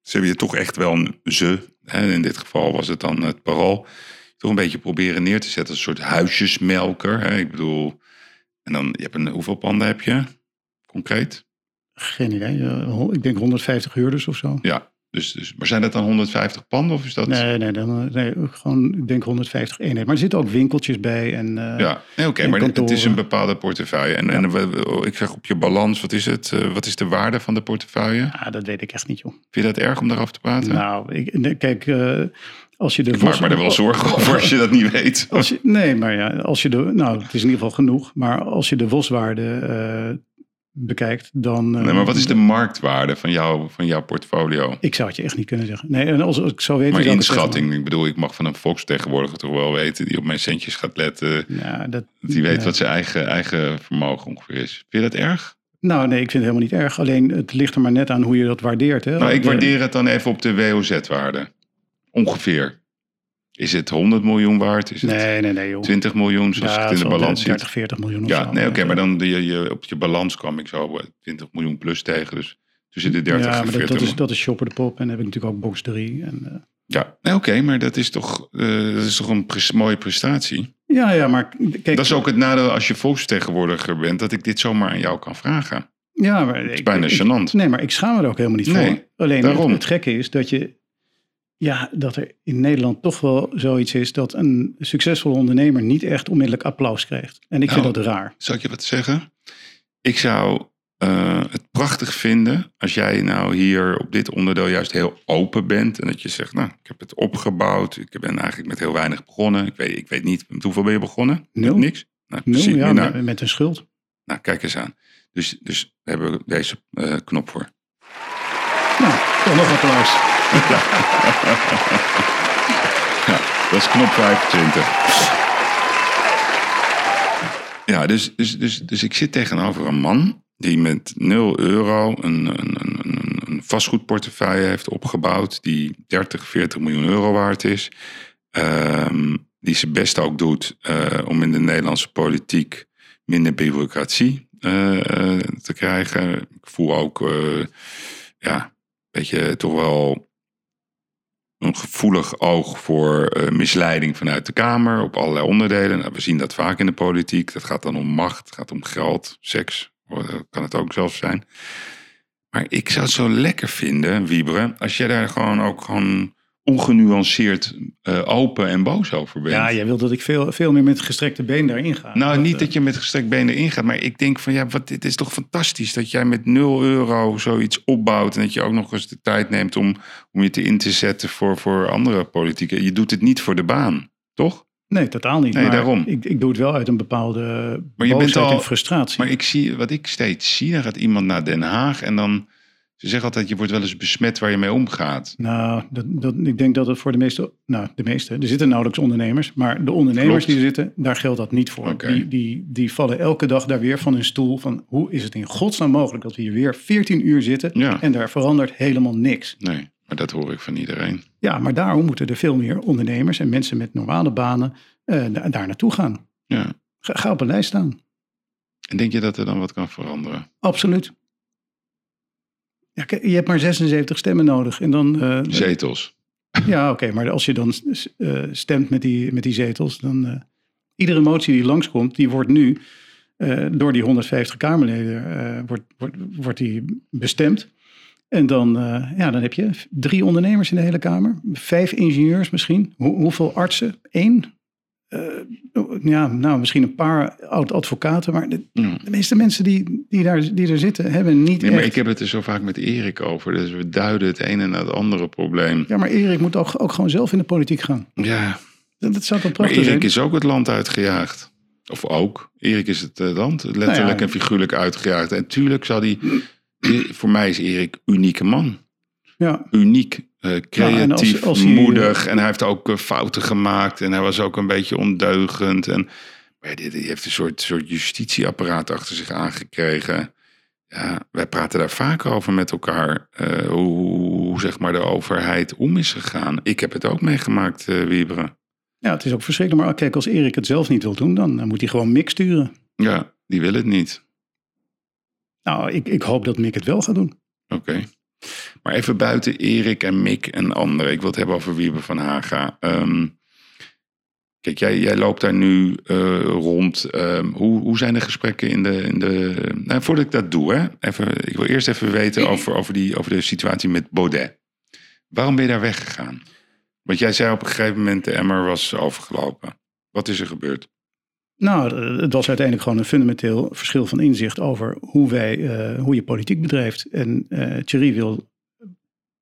ze hebben je toch echt wel in dit geval was het dan het Parool, toch een beetje proberen neer te zetten als een soort huisjesmelker. Hè? Ik bedoel... En dan, je hebt hoeveel panden heb je concreet? Geen idee. Ik denk 150 huurders of zo. Ja, dus, maar zijn dat dan 150 panden of is dat? Nee, gewoon ik denk 150 eenheden. Maar er zitten ook winkeltjes bij en maar het is een bepaalde portefeuille. En ik zeg op je balans, wat is het? Wat is de waarde van de portefeuille? Ja, dat weet ik echt niet, joh. Vind je dat erg om daarover te praten? Nou, kijk... Als je de ik maak me er wel zorgen over als je dat niet weet. Het is in ieder geval genoeg. Maar als je de boswaarde bekijkt, dan... maar wat is de marktwaarde van jouw portfolio? Ik zou het je echt niet kunnen zeggen. Nee, en als ik zou weten... Maar inschatting, ik mag van een volksvertegenwoordiger toch wel weten... die op mijn centjes gaat letten. Ja, die weet wat zijn eigen vermogen ongeveer is. Vind je dat erg? Nou, nee, ik vind het helemaal niet erg. Alleen, het ligt er maar net aan hoe je dat waardeert. Hè? Nou, ik waardeer het dan even op de WOZ-waarde. Ongeveer. Is het 100 miljoen waard? Is het 20 miljoen, zoals het in de balans 30, 40 miljoen of zo. Ja, nee, oké, maar dan op je balans kwam ik zo 20 miljoen plus tegen. Dus tussen de 30 en 40 miljoen. Dat is Shopper de Pop en dan heb ik natuurlijk ook box 3. Maar dat is toch een mooie prestatie? Ja, maar... Kijk, dat is ook het nadeel als je volksvertegenwoordiger bent, dat ik dit zomaar aan jou kan vragen. Ja, maar... Het is bijna gênant. Nee, maar ik schaam me er ook helemaal niet voor. Alleen het gekke is dat je... Ja, dat er in Nederland toch wel zoiets is... dat een succesvolle ondernemer niet echt onmiddellijk applaus krijgt. En ik vind dat raar. Zal ik je wat zeggen? Ik zou het prachtig vinden... als jij nou hier op dit onderdeel juist heel open bent... en dat je zegt, nou, ik heb het opgebouwd... ik ben eigenlijk met heel weinig begonnen. Ik weet niet, met hoeveel ben je begonnen? Nul. Met niks? Nou, nul, ja, met een schuld. Nou, kijk eens aan. Dus daar hebben we deze knop voor. Nou, toch nog applaus. Ja. Ja, dat is knop 25. Ja, dus ik zit tegenover een man die met 0 euro een vastgoedportefeuille heeft opgebouwd... die 30, 40 miljoen euro waard is. Die zijn best ook doet om in de Nederlandse politiek minder bureaucratie te krijgen. Ik voel ook beetje toch wel... een gevoelig oog voor misleiding vanuit de Kamer op allerlei onderdelen. Nou, we zien dat vaak in de politiek. Dat gaat dan om macht, het gaat om geld, seks. Kan het ook zelfs zijn. Maar ik zou het zo lekker vinden, Wybren, als jij daar gewoon ongenuanceerd open en boos over bent. Ja, jij wilt dat ik veel meer met gestrekte been daarin ga. Nou, niet dat je met gestrekte been erin gaat, maar ik denk van dit is toch fantastisch dat jij met 0 euro zoiets opbouwt en dat je ook nog eens de tijd neemt om je in te zetten voor andere politieken. Je doet het niet voor de baan, toch? Nee, totaal niet. Nee, maar daarom. Ik doe het wel uit een bepaalde boosheid en frustratie. Maar wat ik steeds zie, dan gaat iemand naar Den Haag en dan... Ze zeggen altijd, je wordt wel eens besmet waar je mee omgaat. Nou, ik denk dat het voor de meeste... Nou, de meeste. Er zitten nauwelijks ondernemers. Maar de ondernemers die er zitten, daar geldt dat niet voor. Okay. Die vallen elke dag daar weer van hun stoel. Van hoe is het in godsnaam mogelijk dat we hier weer 14 uur zitten... Ja. En daar verandert helemaal niks. Nee, maar dat hoor ik van iedereen. Ja, maar daarom moeten er veel meer ondernemers... en mensen met normale banen daar naartoe gaan. Ja. Ga op een lijst staan. En denk je dat er dan wat kan veranderen? Absoluut. Ja, je hebt maar 76 stemmen nodig. En dan, zetels. Ja, oké, maar als je dan stemt met die zetels... dan iedere motie die langskomt, die wordt nu door die 150 Kamerleden wordt die bestemd. En dan heb je 3 ondernemers in de hele Kamer. 5 ingenieurs misschien. Hoeveel artsen? 1? Misschien een paar oud-advocaten, maar de meeste mensen die daar zitten hebben niet echt... Maar ik heb het er zo vaak met Erik over, dus we duiden het ene naar het andere probleem. Ja, maar Erik moet ook gewoon zelf in de politiek gaan. Ja. Dat zou toch prachtig zijn. Maar Erik is ook het land uitgejaagd. Of ook. Erik is het land letterlijk en figuurlijk uitgejaagd. En tuurlijk zal die... Voor mij is Erik unieke man. Ja. Uniek. Creatief, moedig. En hij heeft ook fouten gemaakt. En hij was ook een beetje ondeugend. En die heeft een soort justitieapparaat achter zich aangekregen. Ja, wij praten daar vaak over met elkaar. Hoe zeg maar de overheid om is gegaan. Ik heb het ook meegemaakt, Wybren. Ja, het is ook verschrikkelijk. Maar kijk, als Erik het zelf niet wil doen, dan moet hij gewoon Mick sturen. Ja, die wil het niet. Nou, ik hoop dat Mick het wel gaat doen. Oké. Maar even buiten Erik en Mick en anderen. Ik wil het hebben over Wybren van Haga. Kijk, jij loopt daar nu rond. Hoe zijn de gesprekken in de... Nou, voordat ik dat doe, hè, ik wil eerst even weten over de situatie met Baudet. Waarom ben je daar weggegaan? Want jij zei op een gegeven moment de emmer was overgelopen. Wat is er gebeurd? Nou, het was uiteindelijk gewoon een fundamenteel verschil van inzicht over hoe je politiek bedrijft. En Thierry wil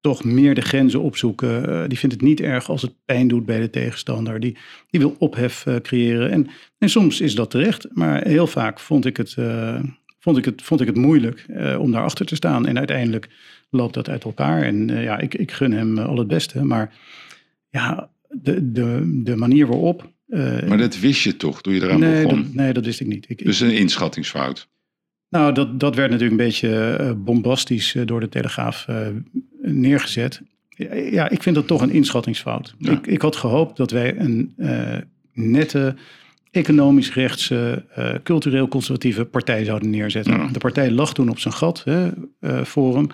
toch meer de grenzen opzoeken. Die vindt het niet erg als het pijn doet bij de tegenstander. Die wil ophef creëren. En soms is dat terecht, maar heel vaak vond ik het moeilijk om daarachter te staan. En uiteindelijk loopt dat uit elkaar. En ik gun hem al het beste. Maar ja, de manier waarop... maar dat wist je toch, toen je eraan begon? Nee, dat wist ik niet. Dus een inschattingsfout? Nou, dat werd natuurlijk een beetje bombastisch door de Telegraaf neergezet. Ja, ik vind dat toch een inschattingsfout. Ja. Ik had gehoopt dat wij een nette, economisch rechtse, cultureel conservatieve partij zouden neerzetten. Ja. De partij lag toen op zijn gat, Forum.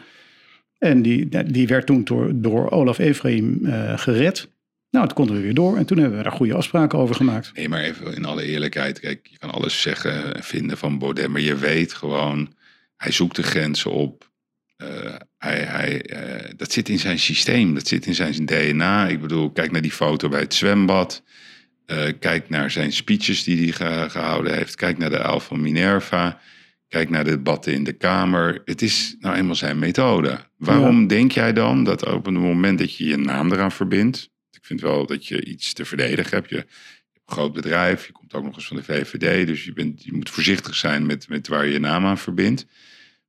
En die werd toen door Olaf Ephraim gered. Nou, toen konden we weer door en toen hebben we daar goede afspraken over gemaakt. Nee, maar even in alle eerlijkheid. Kijk, je kan alles zeggen en vinden van Baudet. Maar je weet gewoon, hij zoekt de grenzen op. Dat zit in zijn systeem, dat zit in zijn DNA. Ik bedoel, kijk naar die foto bij het zwembad. Kijk naar zijn speeches die hij gehouden heeft. Kijk naar de uil van Minerva. Kijk naar de debatten in de Kamer. Het is nou eenmaal zijn methode. Waarom denk jij dan dat op het moment dat je je naam eraan verbindt... Ik vind wel dat je iets te verdedigen hebt. Je hebt een groot bedrijf, je komt ook nog eens van de VVD. Dus je moet voorzichtig zijn met waar je je naam aan verbindt.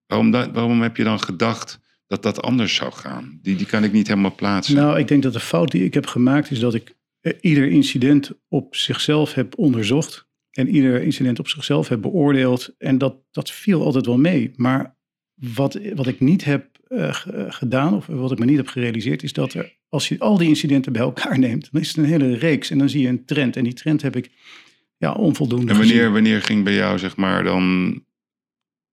Waarom heb je dan gedacht dat dat anders zou gaan? Die kan ik niet helemaal plaatsen. Nou, ik denk dat de fout die ik heb gemaakt is dat ik ieder incident op zichzelf heb onderzocht. En ieder incident op zichzelf heb beoordeeld. En dat viel altijd wel mee. Maar wat ik niet heb gedaan, of wat ik me niet heb gerealiseerd, is dat er, als je al die incidenten bij elkaar neemt, dan is het een hele reeks en dan zie je een trend. En die trend heb ik onvoldoende gezien. En wanneer ging bij jou zeg maar dan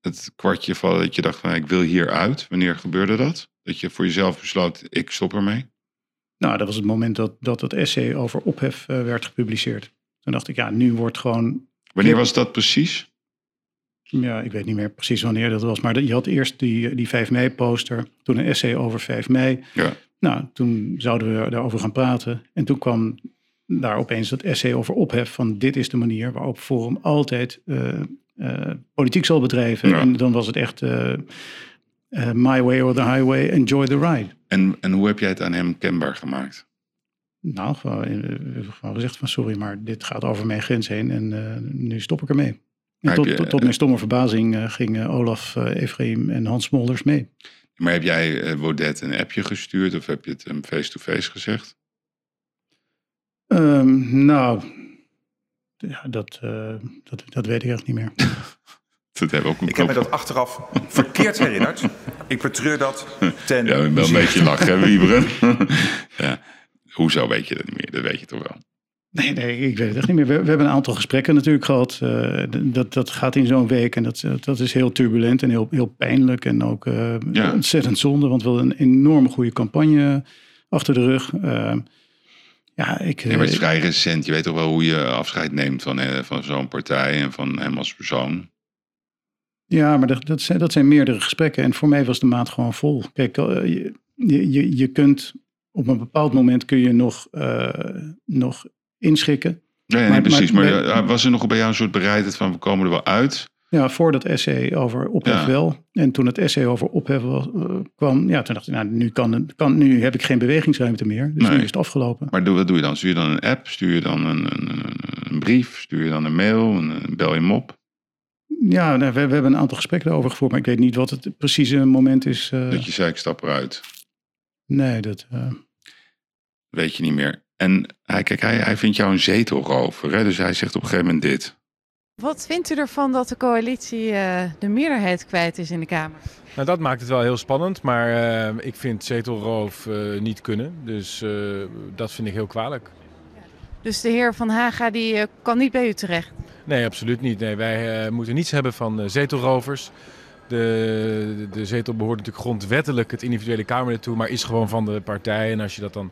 het kwartje vallen dat je dacht van ik wil hier uit? Wanneer gebeurde dat? Dat je voor jezelf besloot, ik stop ermee? Nou, dat was het moment dat essay over ophef werd gepubliceerd. Toen dacht ik, nu wordt gewoon... Wanneer was dat precies? Ja, ik weet niet meer precies wanneer dat was. Maar je had eerst die 5 mei poster. Toen een essay over 5 mei. Ja. Nou, toen zouden we daarover gaan praten. En toen kwam daar opeens dat essay over ophef. Van dit is de manier waarop Forum altijd politiek zal bedrijven. Ja. En dan was het echt my way or the highway, enjoy the ride. En hoe heb jij het aan hem kenbaar gemaakt? Nou, gewoon gezegd van sorry, maar dit gaat over mijn grens heen. En nu stop ik ermee. En tot mijn stomme verbazing gingen Olaf Ephraim en Hans Smolders mee. Maar heb jij Baudet een appje gestuurd of heb je het hem face-to-face gezegd? Dat weet ik echt niet meer. Dat hebben we ook ik heb me dat achteraf verkeerd herinnerd. Ik betreur dat ten... Ja, wel een beetje lachen, Wybren. Ja. Hoezo weet je dat niet meer? Dat weet je toch wel. Nee, ik weet het echt niet meer. We hebben een aantal gesprekken natuurlijk gehad. Dat gaat in zo'n week en dat is heel turbulent en heel, heel pijnlijk. En ook ontzettend zonde, want we hadden een enorm goede campagne achter de rug. Maar het is vrij recent. Je weet toch wel hoe je afscheid neemt van zo'n partij en van hem als persoon? Ja, maar dat zijn meerdere gesprekken. En voor mij was de maand gewoon vol. Kijk, je kunt op een bepaald moment kun je nog inschikken. Nee, precies. Maar was er nog bij jou een soort bereidheid van we komen er wel uit? Ja, voor dat essay over ophef wel. En toen het essay over ophef kwam, toen dacht ik, nu heb ik geen bewegingsruimte meer. Dus nu is het afgelopen. Maar wat doe je dan? Stuur je dan een app? Stuur je dan een brief? Stuur je dan een mail? Bel je hem op? Ja, we hebben een aantal gesprekken daarover gevoerd, maar ik weet niet wat het precieze moment is. Dat je zei, ik stap eruit. Nee, dat... Weet je niet meer. En kijk, hij vindt jou een zetelrover, hè? Dus hij zegt op een gegeven moment dit. Wat vindt u ervan dat de coalitie de meerderheid kwijt is in de Kamer? Nou, dat maakt het wel heel spannend, maar ik vind zetelroof niet kunnen. Dus dat vind ik heel kwalijk. Dus de heer Van Haga die kan niet bij u terecht? Nee, absoluut niet. Nee, wij moeten niets hebben van zetelrovers. De zetel behoort natuurlijk grondwettelijk het individuele Kamerlid toe, maar is gewoon van de partij. En als je dat dan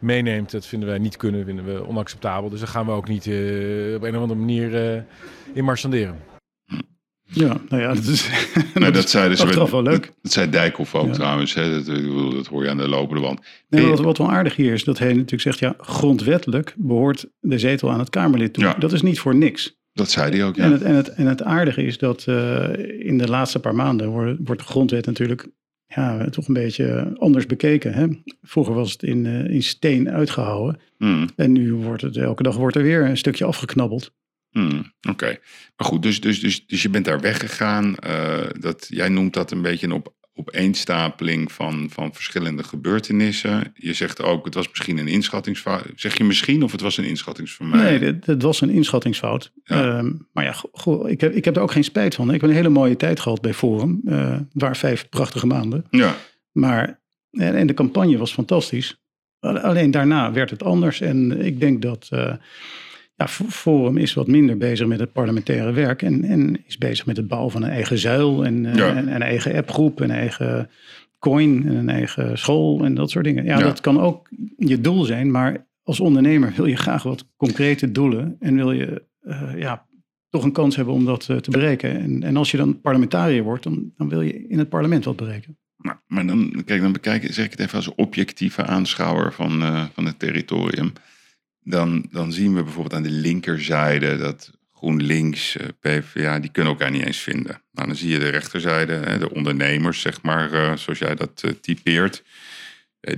meeneemt, dat vinden wij niet kunnen, vinden we onacceptabel. Dus daar gaan we ook niet op een of andere manier in marchanderen. Ja, nou ja, dat is achteraf wel leuk. Dat zei Dijkhoff ook trouwens, hè, dat hoor je aan de lopende band. Nee, wat wel aardig hier is, dat hij natuurlijk zegt, ja, grondwettelijk behoort de zetel aan het Kamerlid toe. Ja. Dat is niet voor niks. Dat zei hij ook, ja. En het aardige is dat in de laatste paar maanden wordt de grondwet natuurlijk toch een beetje anders bekeken. Hè? Vroeger was het in steen uitgehouden. Mm. En nu elke dag wordt er weer een stukje afgeknabbeld. Oké. Maar goed, dus je bent daar weggegaan. Jij noemt dat een beetje een opeenstapeling van verschillende gebeurtenissen. Je zegt ook, het was misschien een inschattingsfout. Zeg je misschien of het was een inschattingsfout? Nee, het was een inschattingsfout. Ja. Ik heb er ook geen spijt van. Ik heb een hele mooie tijd gehad bij Forum. Waar 5 prachtige maanden. Ja. Maar en de campagne was fantastisch. Alleen daarna werd het anders. En ik denk dat... Forum is wat minder bezig met het parlementaire werk en is bezig met het bouwen van een eigen zuil en een eigen appgroep, een eigen coin en een eigen school en dat soort dingen. Ja, dat kan ook je doel zijn, maar als ondernemer wil je graag wat concrete doelen en wil je toch een kans hebben om dat te bereiken. En als je dan parlementariër wordt, dan wil je in het parlement wat bereiken. Maar zeg ik het even als objectieve aanschouwer van het territorium. Dan zien we bijvoorbeeld aan de linkerzijde dat GroenLinks, PvdA, die kunnen elkaar niet eens vinden. Nou, dan zie je de rechterzijde, de ondernemers, zeg maar, zoals jij dat typeert.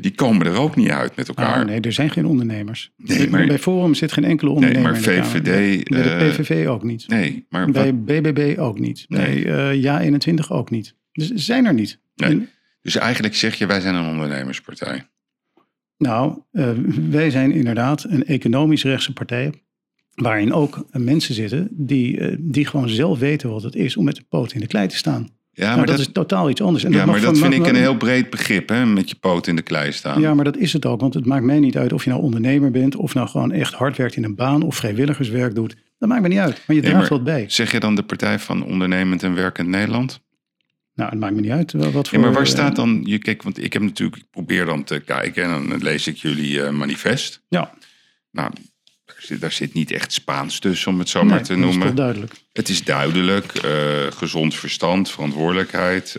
Die komen er ook niet uit met elkaar. Nee, er zijn geen ondernemers. Nee, maar bij Forum zit geen enkele ondernemer. Nee, maar VVD... Bij de PVV ook niet. Nee, maar... Bij BBB ook niet. Nee. Bij JA21 ook niet. Dus ze zijn er niet. Nee. Dus eigenlijk zeg je, wij zijn een ondernemerspartij. Nou, wij zijn inderdaad een economisch rechtse partij, waarin ook mensen zitten die gewoon zelf weten wat het is om met de poot in de klei te staan. Ja, maar dat is totaal iets anders. En dat vind ik een heel breed begrip, hè, met je poot in de klei staan. Ja, maar dat is het ook, want het maakt mij niet uit of je nou ondernemer bent, of nou gewoon echt hard werkt in een baan, of vrijwilligerswerk doet. Dat maakt me niet uit, maar je draagt wat bij. Zeg je dan de partij van ondernemend en werkend Nederland? Nou, het maakt me niet uit. Wat voor, maar waar staat dan... Kijk, want ik probeer dan te kijken... en dan lees ik jullie manifest. Ja. Nou, daar zit niet echt Spaans tussen, om het zo maar te noemen. Het is toch duidelijk. Het is duidelijk. Gezond verstand, verantwoordelijkheid.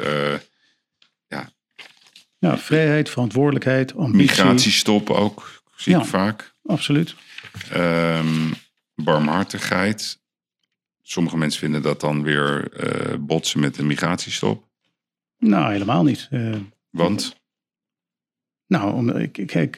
Vrijheid, verantwoordelijkheid, ambitie. Migratiestop ook, zie ik vaak. Absoluut. Barmhartigheid. Sommige mensen vinden dat dan weer botsen met een migratiestop. Nou, helemaal niet. Want? Nou, kijk,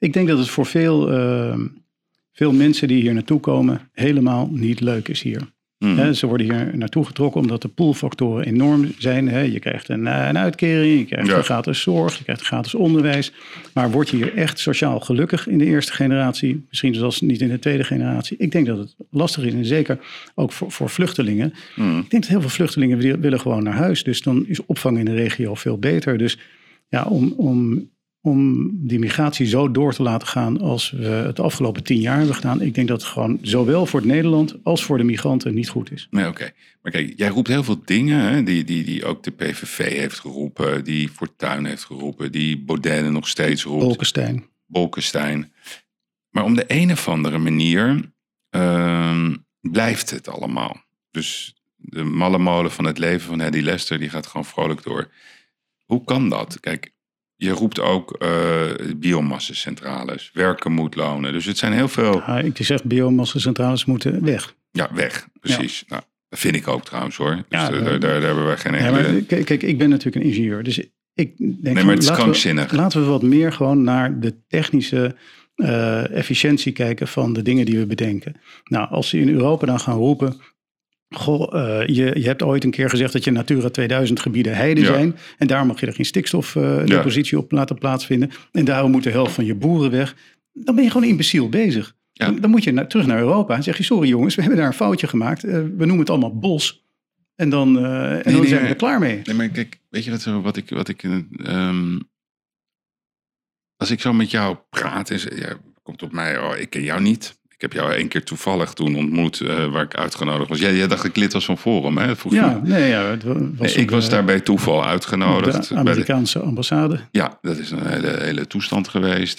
ik denk dat het voor veel mensen die hier naartoe komen helemaal niet leuk is hier. Mm. Ze worden hier naartoe getrokken omdat de poolfactoren enorm zijn. Je krijgt een uitkering, je krijgt gratis zorg, je krijgt gratis onderwijs. Maar word je hier echt sociaal gelukkig in de eerste generatie? Misschien zelfs niet in de tweede generatie. Ik denk dat het lastig is en zeker ook voor vluchtelingen. Mm. Ik denk dat heel veel vluchtelingen willen gewoon naar huis. Dus dan is opvang in de regio veel beter. Dus ja, om die migratie zo door te laten gaan als we het de afgelopen 10 jaar hebben gedaan. Ik denk dat het gewoon zowel voor het Nederland als voor de migranten niet goed is. Nee, oké. Maar kijk, jij roept heel veel dingen, hè, die ook de PVV heeft geroepen, die Fortuyn heeft geroepen, die Baudet nog steeds roept. Bolkestein. Maar om de een of andere manier blijft het allemaal. Dus de malle molen van het leven van Hedy Lester, die gaat gewoon vrolijk door. Hoe kan dat? Kijk, je roept ook biomassacentrales, werken moet lonen. Dus het zijn heel veel... ik zeg biomassacentrales moeten weg. Ja, weg, precies. Ja. Nou, dat vind ik ook trouwens hoor. Dus ja, daar hebben wij geen enkele... Ja, kijk, ik ben natuurlijk een ingenieur. Dus ik denk... Nee, maar het is krankzinnig. Laten we wat meer gewoon naar de technische efficiëntie kijken van de dingen die we bedenken. Nou, als ze in Europa dan gaan roepen... Goh, je hebt ooit een keer gezegd dat je Natura 2000 gebieden heide zijn. En daar mag je er geen stikstofdepositie op laten plaatsvinden. En daarom moet de helft van je boeren weg. Dan ben je gewoon imbeciel bezig. Ja. Dan moet je terug naar Europa en zeg je... Sorry jongens, we hebben daar een foutje gemaakt. We noemen het allemaal bos. En dan zijn we er klaar mee. Nee, maar kijk, weet je wat ik als ik zo met jou praat... Komt op mij, ik ken jou niet... Ik heb jou 1 keer toevallig toen ontmoet, waar ik uitgenodigd was. Jij dacht ik lid was van Forum, hè? Ik was daar bij toeval uitgenodigd. De Amerikaanse ambassade. Ja, dat is een hele toestand geweest.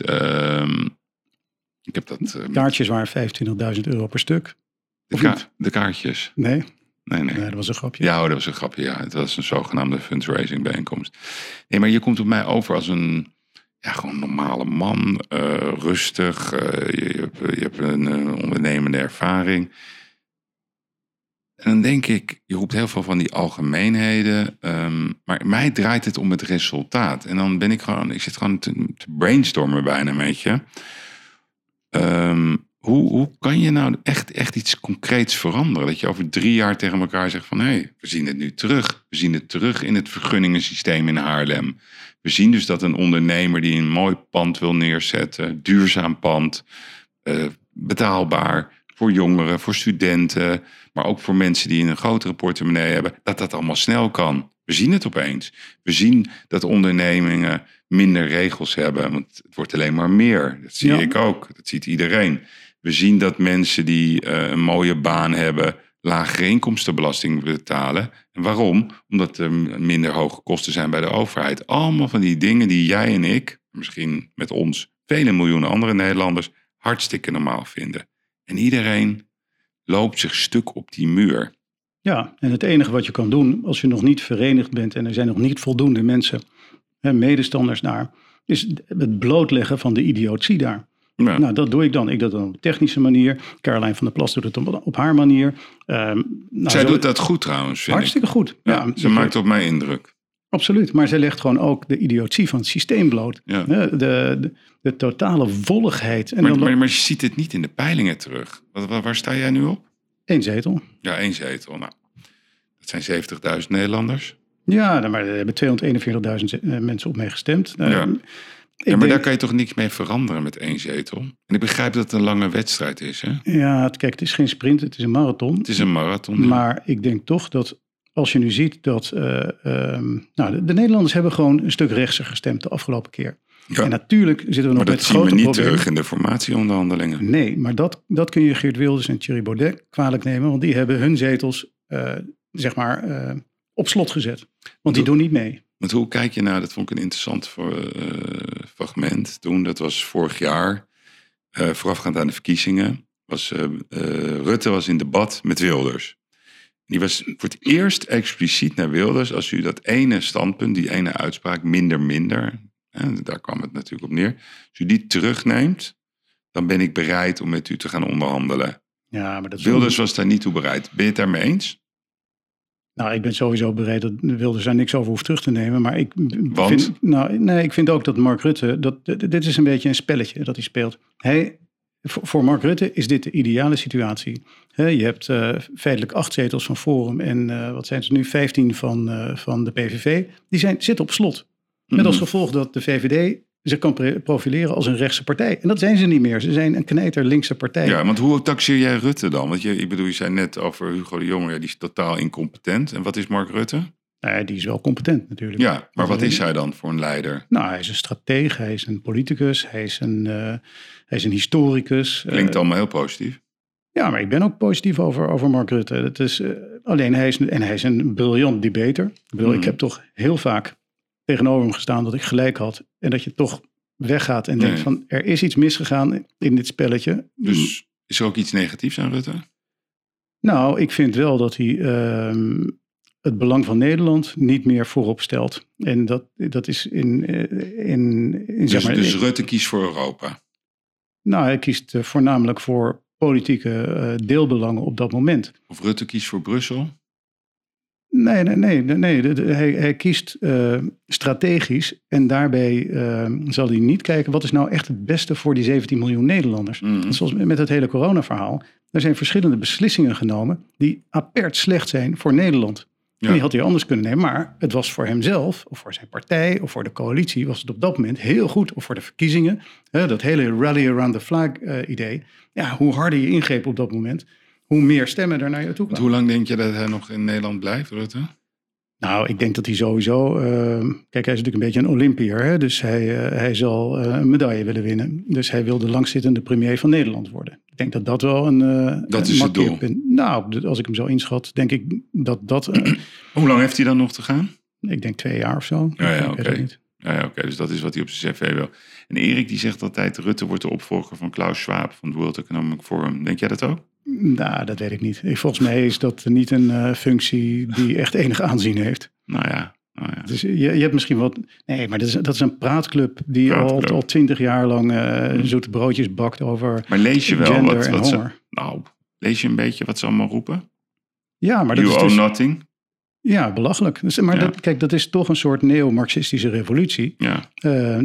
Ik heb dat... kaartjes waren €25.000 per stuk. De kaartjes? Nee. Nee, dat was een grapje. Ja, dat was een grapje, ja. Het was een zogenaamde fundraising bijeenkomst. Nee, maar je komt op mij over als een... Ja, gewoon normale man, rustig, je hebt een ondernemende ervaring. En dan denk ik, je roept heel veel van die algemeenheden, maar mij draait het om het resultaat. En dan ben ik gewoon, ik zit gewoon te brainstormen bijna met je. Hoe kan je nou echt iets concreets veranderen? Dat je over 3 jaar tegen elkaar zegt van... hé, we zien het nu terug. We zien het terug in het vergunningensysteem in Haarlem. We zien dus dat een ondernemer die een mooi pand wil neerzetten... duurzaam pand, betaalbaar voor jongeren, voor studenten... maar ook voor mensen die een grotere portemonnee hebben... dat allemaal snel kan. We zien het opeens. We zien dat ondernemingen minder regels hebben... want het wordt alleen maar meer. Dat zie ik ook. Dat ziet iedereen. We zien dat mensen die een mooie baan hebben... lagere inkomstenbelasting betalen. En waarom? Omdat er minder hoge kosten zijn bij de overheid. Allemaal van die dingen die jij en ik... misschien met ons vele miljoenen andere Nederlanders... hartstikke normaal vinden. En iedereen loopt zich stuk op die muur. Ja, en het enige wat je kan doen... als je nog niet verenigd bent... en er zijn nog niet voldoende mensen... hè, medestanders daar... is het blootleggen van de idiotie daar. Ja. Nou, dat doe ik dan. Ik doe dat dan op technische manier. Caroline van der Plas doet het op haar manier. Zij doet dat goed trouwens, vind hartstikke ik. Goed. Ja, ze maakt op mij indruk. Absoluut, maar zij legt gewoon ook de idiotie van het systeem bloot. Ja. De totale wolligheid. En maar je ziet het niet in de peilingen terug. Waar sta jij nu op? 1 zetel. Ja, 1 zetel. Nou, dat zijn 70.000 Nederlanders. Ja, maar er hebben 241.000 mensen op mij gestemd. Ja. Daar kan je toch niks mee veranderen met 1 zetel? En ik begrijp dat het een lange wedstrijd is, hè? Ja, kijk, het is geen sprint, het is een marathon. Het is een marathon. Ja. Maar ik denk toch dat als je nu ziet dat... de Nederlanders hebben gewoon een stuk rechtser gestemd de afgelopen keer. Ja. En natuurlijk zitten we nog met het grote probleem. Maar dat zien we niet terug in de formatieonderhandelingen. Nee, maar dat kun je Geert Wilders en Thierry Baudet kwalijk nemen. Want die hebben hun zetels, op slot gezet. Want die doen niet mee. Want hoe kijk je dat vond ik een interessant fragment toen. Dat was vorig jaar, voorafgaand aan de verkiezingen. Rutte was in debat met Wilders. Die was voor het eerst expliciet naar Wilders... als u dat ene standpunt, die ene uitspraak, minder... en daar kwam het natuurlijk op neer. Als u die terugneemt, dan ben ik bereid om met u te gaan onderhandelen. Ja, maar dat Wilders was daar niet toe bereid. Ben je het daarmee eens? Nou, ik ben sowieso bereid dat Wilders daar niks over hoeft terug te nemen. Maar ik vind ook dat Mark Rutte... dit is een beetje een spelletje dat hij speelt. Voor Mark Rutte is dit de ideale situatie. Je hebt feitelijk 8 zetels van Forum... en 15 van de PVV. Die zitten op slot. Met als gevolg dat de VVD... ze kan profileren als een rechtse partij. En dat zijn ze niet meer. Ze zijn een knijter linkse partij. Ja, want hoe taxeer jij Rutte dan? Want je zei net over Hugo de Jonge... die is totaal incompetent. En wat is Mark Rutte? Nee, die is wel competent natuurlijk. Ja, maar wat is hij dan voor een leider? Nou, hij is een stratege, hij is een politicus... hij is een historicus. Klinkt allemaal heel positief. Ja, maar ik ben ook positief over Mark Rutte. Dat is, alleen hij is een briljant debater. Ik heb toch heel vaak... tegenover hem gestaan dat ik gelijk had. En dat je toch weggaat en denkt van... er is iets misgegaan in dit spelletje. Dus is er ook iets negatiefs aan Rutte? Nou, ik vind wel dat hij het belang van Nederland niet meer voorop stelt. En dat is Dus Rutte kiest voor Europa? Nou, hij kiest voornamelijk voor politieke deelbelangen op dat moment. Of Rutte kiest voor Brussel? Nee. Hij kiest strategisch en daarbij zal hij niet kijken... wat is nou echt het beste voor die 17 miljoen Nederlanders. Mm-hmm. Zoals met het hele coronaverhaal. Er zijn verschillende beslissingen genomen die apert slecht zijn voor Nederland. Ja. En die had hij anders kunnen nemen, maar het was voor hemzelf... of voor zijn partij of voor de coalitie was het op dat moment heel goed. Of voor de verkiezingen, dat hele rally around the flag idee. Ja, hoe harder je ingreep op dat moment... hoe meer stemmen er naar je toe komen. Hoe lang denk je dat hij nog in Nederland blijft, Rutte? Nou, ik denk dat hij sowieso... kijk, hij is natuurlijk een beetje een Olympiër. Hè? Dus hij zal een medaille willen winnen. Dus hij wil de langzittende premier van Nederland worden. denk dat dat wel een dat is het doel. Nou, als ik hem zo inschat, denk ik dat... Hoe lang heeft hij dan nog te gaan? Ik denk 2 jaar of zo. Oké, dus dat is wat hij op zijn cv wil. En Erik die zegt altijd, Rutte wordt de opvolger van Klaus Schwab van het World Economic Forum. Denk jij dat ook? Nou, dat weet ik niet. Volgens mij is dat niet een functie die echt enig aanzien heeft. Nou ja. Dus je hebt misschien wat... Nee, maar dat is een praatclub die al 20 jaar lang zoete broodjes bakt over. Maar lees je wel wat ze... Nou, lees je een beetje wat ze allemaal roepen? Ja, maar dat is... You own nothing. Ja, belachelijk. Maar dat is toch een soort neo-marxistische revolutie... Ja.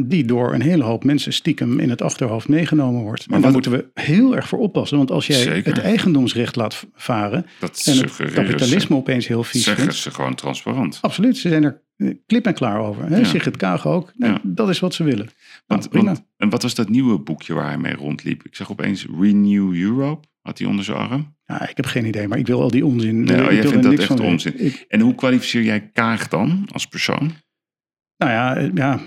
Die door een hele hoop mensen stiekem in het achterhoofd meegenomen wordt. Maar en daar moeten we heel erg voor oppassen. Want als jij het eigendomsrecht laat varen... Dat en het kapitalisme opeens heel vies vindt... Zeggen ze gewoon transparant. Absoluut, ze zijn er klip en klaar over. Hè? Ja. Sigrid Kaag ook. Nou, ja. Dat is wat ze willen. En wat was dat nieuwe boekje waar hij mee rondliep? Ik zag opeens Renew Europe... Had hij onder zijn arm? Ja, ik heb geen idee, maar ik wil al die onzin. Nou, jij vindt dat echt onzin. En hoe kwalificeer jij Kaag dan als persoon? Nou ja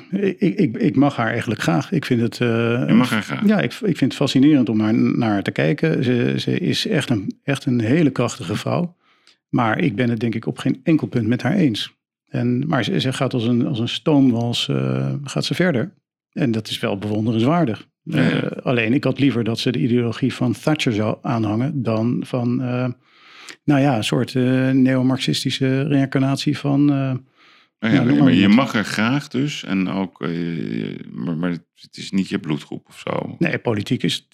ik mag haar eigenlijk graag. Ik vind het. Je mag haar graag. Ja, ik vind het fascinerend om naar haar te kijken. Ze is echt een hele krachtige vrouw. Maar ik ben het denk ik op geen enkel punt met haar eens. Maar ze gaat als een stoomwals gaat ze verder. En dat is wel bewonderenswaardig. Ja. Alleen ik had liever dat ze de ideologie van Thatcher zou aanhangen dan van een soort neo-marxistische reïncarnatie van... maar je mag er graag dus en ook... maar het is niet je bloedgroep of zo. Nee, politiek is...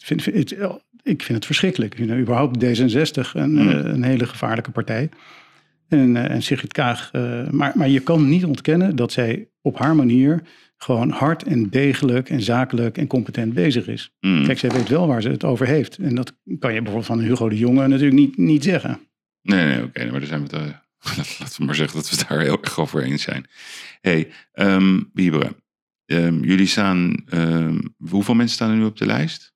Ik vind het verschrikkelijk. Überhaupt D66, een hele gevaarlijke partij. En Sigrid Kaag. Maar je kan niet ontkennen dat zij op haar manier... gewoon hard en degelijk en zakelijk en competent bezig is. Kijk, zij weet wel waar ze het over heeft. En dat kan je bijvoorbeeld van Hugo de Jonge natuurlijk niet zeggen. Nee, oké, maar daar zijn we het... Laten we maar zeggen dat we het daar heel erg over eens zijn. Hey, Wybren, jullie staan... hoeveel mensen staan er nu op de lijst?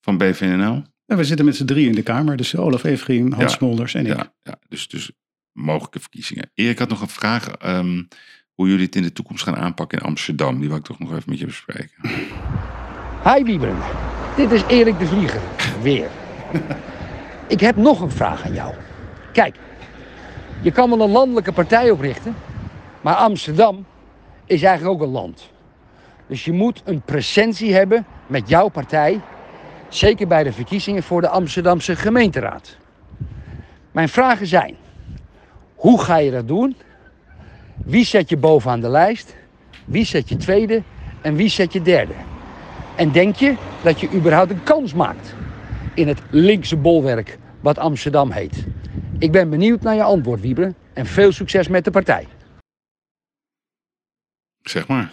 Van BVNL? Ja, we zitten met z'n 3 in de Kamer. Dus Olaf Ephraim, Hans Smolders en ik. Ja, dus mogelijke verkiezingen. Erik had nog een vraag... hoe jullie het in de toekomst gaan aanpakken in Amsterdam. Die wil ik toch nog even met je bespreken. Hi Wybren, dit is Erik de Vlieger, weer. Ik heb nog een vraag aan jou. Kijk, je kan wel een landelijke partij oprichten... maar Amsterdam is eigenlijk ook een land. Dus je moet een presentie hebben met jouw partij... zeker bij de verkiezingen voor de Amsterdamse gemeenteraad. Mijn vragen zijn, hoe ga je dat doen... Wie zet je bovenaan de lijst? Wie zet je tweede? En wie zet je derde? En denk je dat je überhaupt een kans maakt in het linkse bolwerk wat Amsterdam heet? Ik ben benieuwd naar je antwoord, Wybren. En veel succes met de partij. Zeg maar.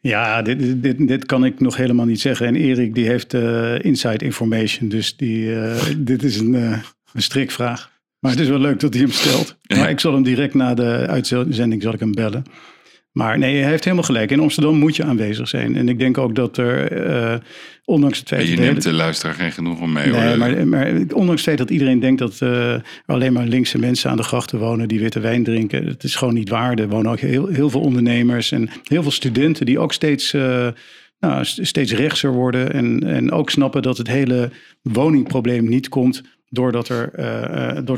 Ja, dit kan ik nog helemaal niet zeggen. En Erik die heeft inside information. Dus dit is een strikvraag. Maar het is wel leuk dat hij hem stelt. Ja. Maar ik zal hem direct na de uitzending hem bellen. Maar nee, hij heeft helemaal gelijk. In Amsterdam moet je aanwezig zijn. En ik denk ook dat er, ondanks het feit... Maar je neemt de luisteraar geen genoeg om mee. Nee, maar ondanks het feit dat iedereen denkt dat alleen maar linkse mensen aan de grachten wonen... die witte wijn drinken, het is gewoon niet waar. Er wonen ook heel veel ondernemers en heel veel studenten die ook steeds rechtser worden. En ook snappen dat het hele woningprobleem niet komt... Doordat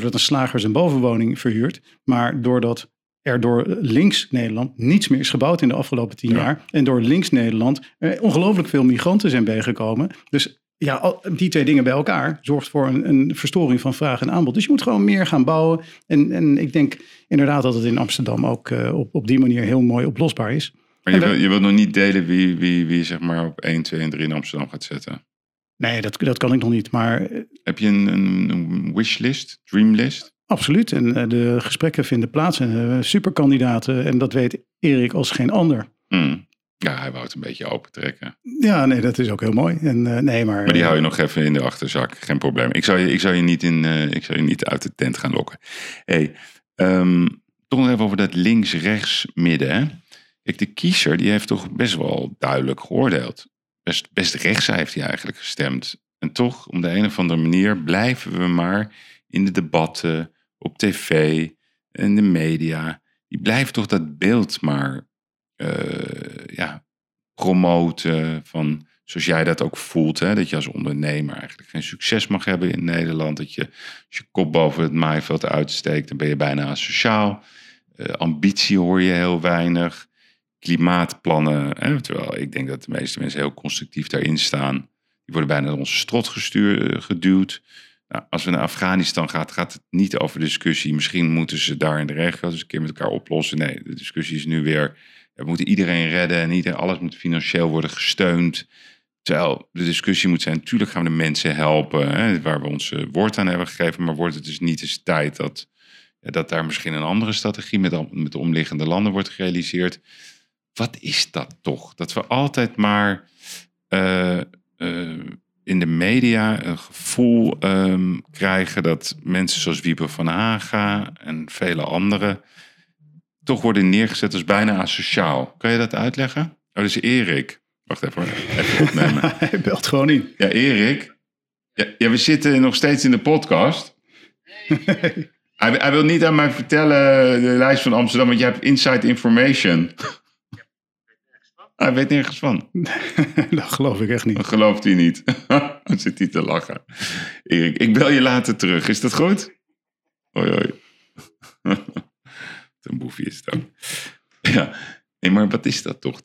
een slager zijn bovenwoning verhuurt. Maar doordat er door links Nederland niets meer is gebouwd in de afgelopen 10 jaar. En door links Nederland ongelooflijk veel migranten zijn bijgekomen. Dus die 2 dingen bij elkaar zorgt voor een verstoring van vraag en aanbod. Dus je moet gewoon meer gaan bouwen. En ik denk inderdaad dat het in Amsterdam ook op die manier heel mooi oplosbaar is. Maar je wilt nog niet delen wie zeg maar op 1, 2 en 3 in Amsterdam gaat zetten? Nee, dat kan ik nog niet, maar... Heb je een wishlist, dreamlist? Absoluut, en de gesprekken vinden plaats en superkandidaten... en dat weet Erik als geen ander. Ja, hij wou het een beetje opentrekken. Ja, nee, dat is ook heel mooi. Maar die hou je nog even in de achterzak, geen probleem. Ik zou je niet uit de tent gaan lokken. Hey, toch nog even over dat links-rechts midden, hè? Kijk, de kiezer die heeft toch best wel duidelijk geoordeeld... Best rechts heeft hij eigenlijk gestemd. En toch, om de een of andere manier, blijven we maar in de debatten, op tv en de media. Die blijft toch dat beeld maar promoten van zoals jij dat ook voelt, hè, dat je als ondernemer eigenlijk geen succes mag hebben in Nederland. Dat je als je kop boven het maaiveld uitsteekt, dan ben je bijna asociaal. Ambitie hoor je heel weinig. Klimaatplannen, hè, terwijl ik denk dat de meeste mensen heel constructief daarin staan. Die worden bijna door onze strot geduwd. Nou, als we naar Afghanistan gaan, gaat het niet over discussie. Misschien moeten ze daar in de regio dus een keer met elkaar oplossen. Nee, de discussie is nu weer... We moeten iedereen redden en alles moet financieel worden gesteund. Terwijl de discussie moet zijn, natuurlijk gaan we de mensen helpen, hè, waar we ons woord aan hebben gegeven. Maar wordt het dus niet eens tijd dat daar misschien een andere strategie met de omliggende landen wordt gerealiseerd? Wat is dat toch? Dat we altijd maar in de media een gevoel krijgen dat mensen zoals Wybren van Haga en vele anderen toch worden neergezet als bijna asociaal. Kan je dat uitleggen? Oh, dat is Erik. Wacht even opnemen. Hij belt gewoon in. Ja, Erik. Ja, we zitten nog steeds in de podcast. Nee. Hij wil niet aan mij vertellen, de lijst van Amsterdam, want jij hebt inside information. Hij weet nergens van. Dat geloof ik echt niet. Dat gelooft hij niet. Dan zit hij te lachen. Erik, ik bel je later terug. Is dat goed? Hoi, hoi. Een boefje is het ook. Ja, nee, maar wat is dat toch?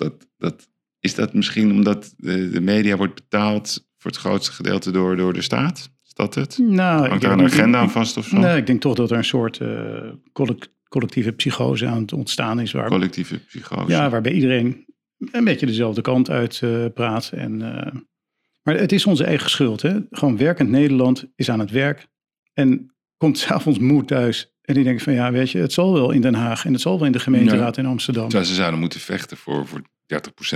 Is dat misschien omdat de media wordt betaald voor het grootste gedeelte door de staat? Is dat het? Nou, hangt daar een agenda aan vast of zo? Nee, ik denk toch dat er een soort collectieve psychose aan het ontstaan is. Collectieve psychose? Ja, waarbij iedereen een beetje dezelfde kant uit praat. Maar het is onze eigen schuld, hè? Gewoon werkend Nederland is aan het werk en komt 's avonds moe thuis. En die denken van ja, weet je, het zal wel in Den Haag en het zal wel in de gemeenteraad in Amsterdam. Dus ze zouden moeten vechten voor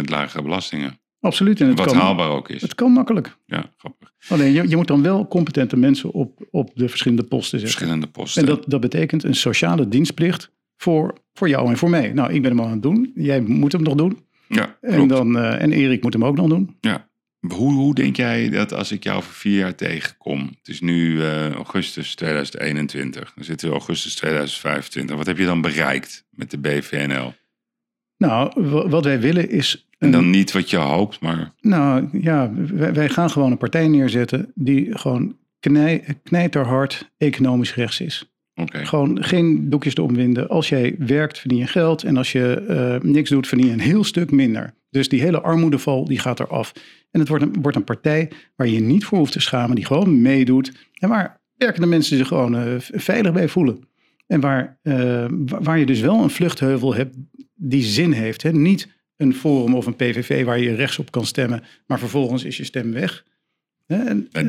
30% lagere belastingen. Absoluut. En wat haalbaar ook is. Het kan makkelijk. Ja, grappig. Alleen je moet dan wel competente mensen op de verschillende posten zetten. En dat betekent een sociale dienstplicht voor jou en voor mij. Nou, ik ben hem al aan het doen. Jij moet hem nog doen. Ja, klopt. En Erik moet hem ook nog doen. Ja. Hoe denk jij dat als ik jou over 4 jaar tegenkom? Het is nu augustus 2021. Dan zitten we in augustus 2025. Wat heb je dan bereikt met de BVNL? Nou, wat wij willen is... En dan niet wat je hoopt, maar... Nou ja, wij gaan gewoon een partij neerzetten die gewoon knijterhard economisch rechts is. Okay. Gewoon geen doekjes te omwinden. Als jij werkt, verdien je geld. En als je niks doet, verdien je een heel stuk minder. Dus die hele armoedeval, die gaat eraf. En het wordt een partij waar je niet voor hoeft te schamen. Die gewoon meedoet. En waar werkende mensen zich gewoon veilig bij voelen. En waar je dus wel een vluchtheuvel hebt die zin heeft. Hè? Niet een Forum of een PVV waar je rechts op kan stemmen. Maar vervolgens is je stem weg.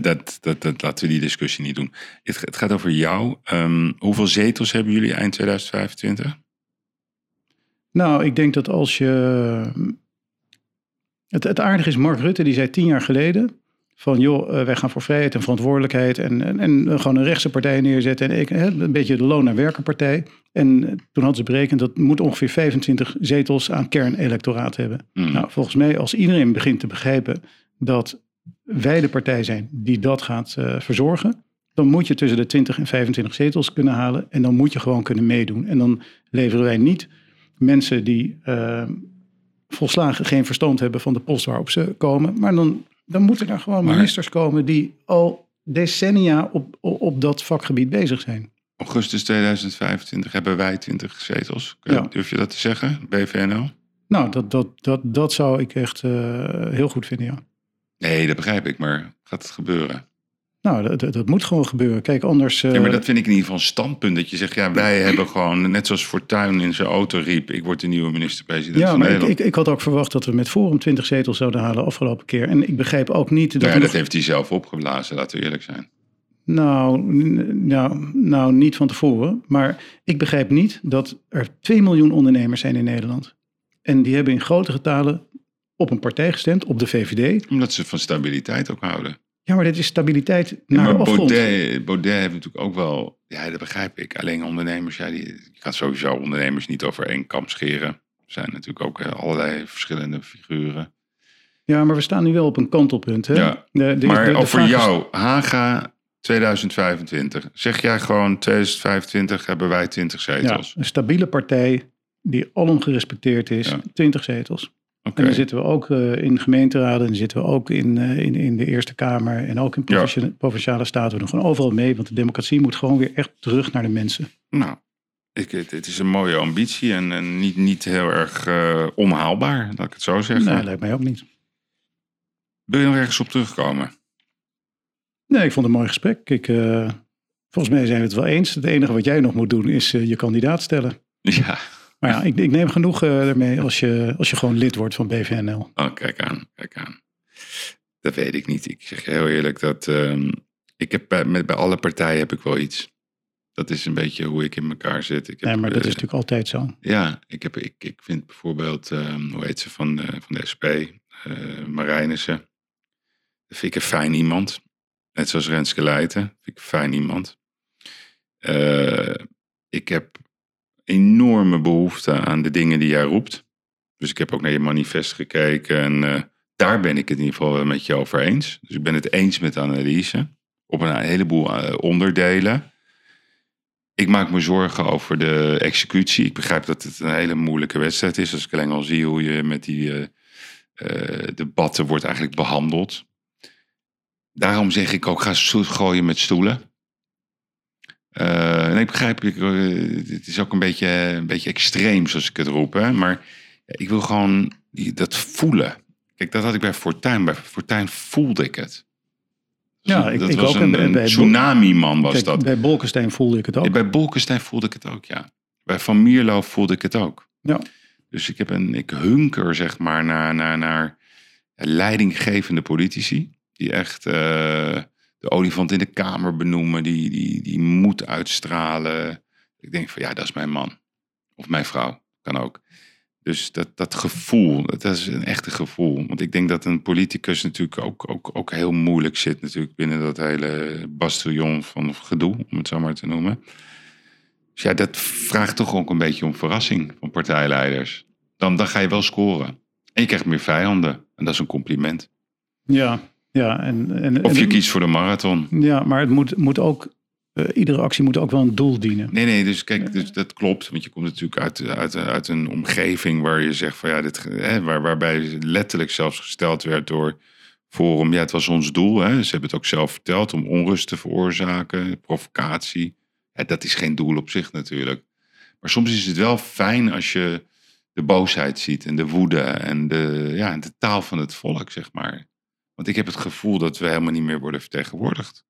Dat laten we die discussie niet doen. Het gaat over jou. Hoeveel zetels hebben jullie eind 2025? Nou, ik denk dat als je... Het aardige is, Mark Rutte die zei 10 jaar geleden... van joh, wij gaan voor vrijheid en verantwoordelijkheid... en gewoon een rechtse partij neerzetten... een beetje de loon- en werkenpartij. En toen hadden ze berekend... dat moet ongeveer 25 zetels aan kernelectoraat hebben. Mm. Nou, volgens mij, als iedereen begint te begrijpen... dat wij de partij zijn die dat gaat verzorgen... dan moet je tussen de 20 en 25 zetels kunnen halen... en dan moet je gewoon kunnen meedoen. En dan leveren wij niet mensen die... volslagen geen verstand hebben van de post waarop ze komen. Maar dan moeten daar gewoon ministers komen... die al decennia op dat vakgebied bezig zijn. Augustus 2025 hebben wij 20 zetels. Durf je dat te zeggen, BVNL? Nou, dat zou ik echt heel goed vinden, ja. Nee, dat begrijp ik, maar gaat het gebeuren? Nou, dat moet gewoon gebeuren. Kijk, anders... Ja, maar dat vind ik in ieder geval een standpunt. Dat je zegt, ja, wij hebben gewoon... Net zoals Fortuyn in zijn auto riep... Ik word de nieuwe minister-president van Nederland. Ja, maar ik had ook verwacht dat we met Forum 20 zetels zouden halen afgelopen keer. En ik begrijp ook niet... Dat dat heeft hij zelf opgeblazen, laten we eerlijk zijn. Nou, niet van tevoren. Maar ik begrijp niet dat er 2 miljoen ondernemers zijn in Nederland. En die hebben in grote getalen op een partij gestemd, op de VVD. Omdat ze van stabiliteit ook houden. Ja, maar dit is stabiliteit naar de afgrond. Baudet heeft natuurlijk ook wel... Ja, dat begrijp ik. Alleen ondernemers... Ja, je gaat sowieso ondernemers niet over één kam scheren. Er zijn natuurlijk ook allerlei verschillende figuren. Ja, maar we staan nu wel op een kantelpunt. Hè? Ja, maar over jou, Haga 2025. Zeg jij gewoon 2025 hebben wij 20 zetels. Ja, een stabiele partij die alom gerespecteerd is. Ja. 20 zetels. Okay. En dan zitten we ook in gemeenteraden, dan zitten we ook in de Eerste Kamer en ook in provinciale staten. We doen gewoon overal mee, want de democratie moet gewoon weer echt terug naar de mensen. Nou, het is een mooie ambitie en niet heel erg onhaalbaar, laat ik het zo zeggen. Nee, lijkt mij ook niet. Wil je nog ergens op terugkomen? Nee, ik vond het een mooi gesprek. Volgens mij zijn we het wel eens. Het enige wat jij nog moet doen is je kandidaat stellen. Ja. Maar ja, ik neem genoeg ermee als je gewoon lid wordt van BVNL. Oh, kijk aan. Dat weet ik niet. Ik zeg heel eerlijk dat ik heb bij alle partijen heb ik wel iets. Dat is een beetje hoe ik in elkaar zit. Maar dat is natuurlijk altijd zo. Ja, ik vind bijvoorbeeld, hoe heet ze van de SP, Marijnissen. Dat vind ik een fijn iemand. Net zoals Renske Leijten, vind ik een fijn iemand. Ik heb enorme behoefte aan de dingen die jij roept. Dus ik heb ook naar je manifest gekeken. En daar ben ik het in ieder geval wel met je over eens. Dus ik ben het eens met de analyse. Op een heleboel onderdelen. Ik maak me zorgen over de executie. Ik begrijp dat het een hele moeilijke wedstrijd is. Als ik alleen al zie hoe je met die debatten wordt eigenlijk behandeld. Daarom zeg ik ook, ga gooien met stoelen. En ik begrijp, het is ook een beetje extreem zoals ik het roep. Hè? Maar ik wil gewoon dat voelen. Kijk, dat had ik bij Fortuyn. Bij Fortuyn voelde ik het. Ja, dat was ook. Een tsunami-man was dat. Bij Bolkestein voelde ik het ook. Bij Bolkestein voelde ik het ook, ja. Bij Van Mierlo voelde ik het ook. Ja. Dus ik hunker, zeg maar, naar leidinggevende politici. Die echt de olifant in de kamer benoemen. Die moed uitstralen. Ik denk van ja, dat is mijn man. Of mijn vrouw, kan ook. Dus dat gevoel, dat is een echte gevoel. Want ik denk dat een politicus natuurlijk ook heel moeilijk zit. Natuurlijk binnen dat hele bastion van gedoe, om het zo maar te noemen. Dus ja, dat vraagt toch ook een beetje om verrassing van partijleiders. Dan ga je wel scoren. En je krijgt meer vijanden. En dat is een compliment. Ja, of je kiest voor de marathon. Ja, maar het moet ook. Iedere actie moet ook wel een doel dienen. Nee, dus kijk, dus dat klopt. Want je komt natuurlijk uit een omgeving waar je zegt van ja, waarbij letterlijk zelfs gesteld werd door Forum. Ja, het was ons doel. Hè. Ze hebben het ook zelf verteld om onrust te veroorzaken, provocatie. Ja, dat is geen doel op zich natuurlijk. Maar soms is het wel fijn als je de boosheid ziet en de woede en de taal van het volk, zeg maar. Want ik heb het gevoel dat we helemaal niet meer worden vertegenwoordigd.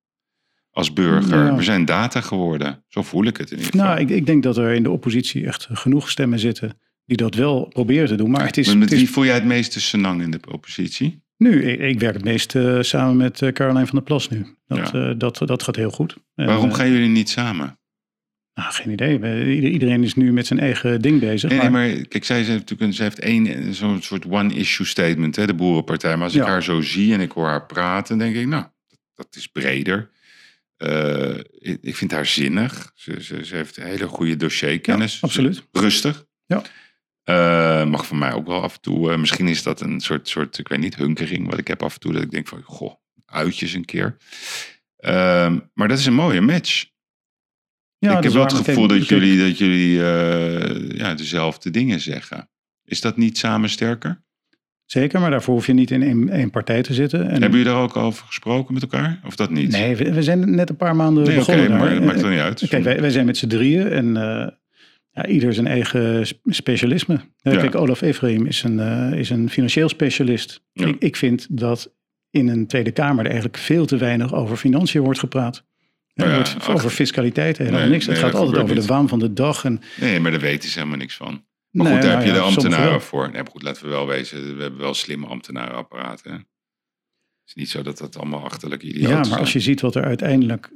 Als burger. Ja. We zijn data geworden. Zo voel ik het in ieder geval. Nou, ik denk dat er in de oppositie echt genoeg stemmen zitten die dat wel proberen te doen. Maar het is, wie voel jij het meeste senang in de oppositie? Nu, ik werk het meest samen met Caroline van der Plas nu. Dat gaat heel goed. Waarom gaan jullie niet samen? Nou, geen idee. Iedereen is nu met zijn eigen ding bezig. Nee, maar kijk, zij heeft één zo'n soort one-issue statement, hè, de Boerenpartij. Maar als ik haar zo zie en ik hoor haar praten, denk ik, nou, dat is breder. Ik vind haar zinnig. Ze heeft een hele goede dossierkennis. Ja, absoluut. Rustig. Ja. Mag van mij ook wel af en toe. Misschien is dat een soort, ik weet niet, hunkering. Wat ik heb af en toe, dat ik denk van, goh, uitjes een keer. Maar dat is een mooie match. Ja, ik heb wel het gevoel dat jullie dezelfde dingen zeggen. Is dat niet samen sterker? Zeker, maar daarvoor hoef je niet in één partij te zitten. Hebben jullie daar ook over gesproken met elkaar? Of dat niet? Nee, we zijn net een paar maanden begonnen. Oké, maar het maakt er niet uit. Kijk, wij zijn met z'n drieën en ieder zijn eigen specialisme. Kijk, Olaf Ephraim is een financieel specialist. Ja. Ik vind dat in een Tweede Kamer er eigenlijk veel te weinig over financiën wordt gepraat. Over fiscaliteit helemaal niks. Het gaat altijd over de waan van de dag. Nee, maar daar weten ze helemaal niks van. Maar goed, daar heb je de ambtenaren voor. Nee, goed, laten we wel wezen. We hebben wel slimme ambtenarenapparaten. Het is niet zo dat allemaal achterlijk idioot is. Ja, maar zijn. Als je ziet wat er uiteindelijk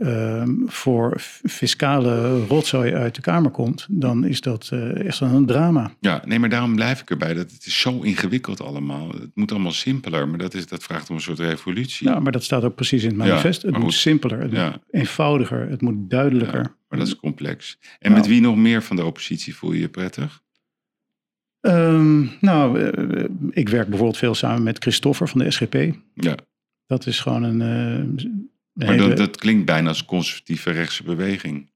voor fiscale rotzooi uit de Kamer komt, dan is dat echt een drama. Ja, nee, maar daarom blijf ik erbij. Dat het is zo ingewikkeld allemaal. Het moet allemaal simpeler, maar dat vraagt om een soort revolutie. Ja, maar dat staat ook precies in het manifest. Ja, het moet simpeler, het moet eenvoudiger, het moet duidelijker. Ja, maar dat is complex. En met wie nog meer van de oppositie voel je je prettig? Ik werk bijvoorbeeld veel samen met Christoffer van de SGP. Ja. Dat is gewoon een maar hele... dat klinkt bijna als conservatieve rechtse beweging.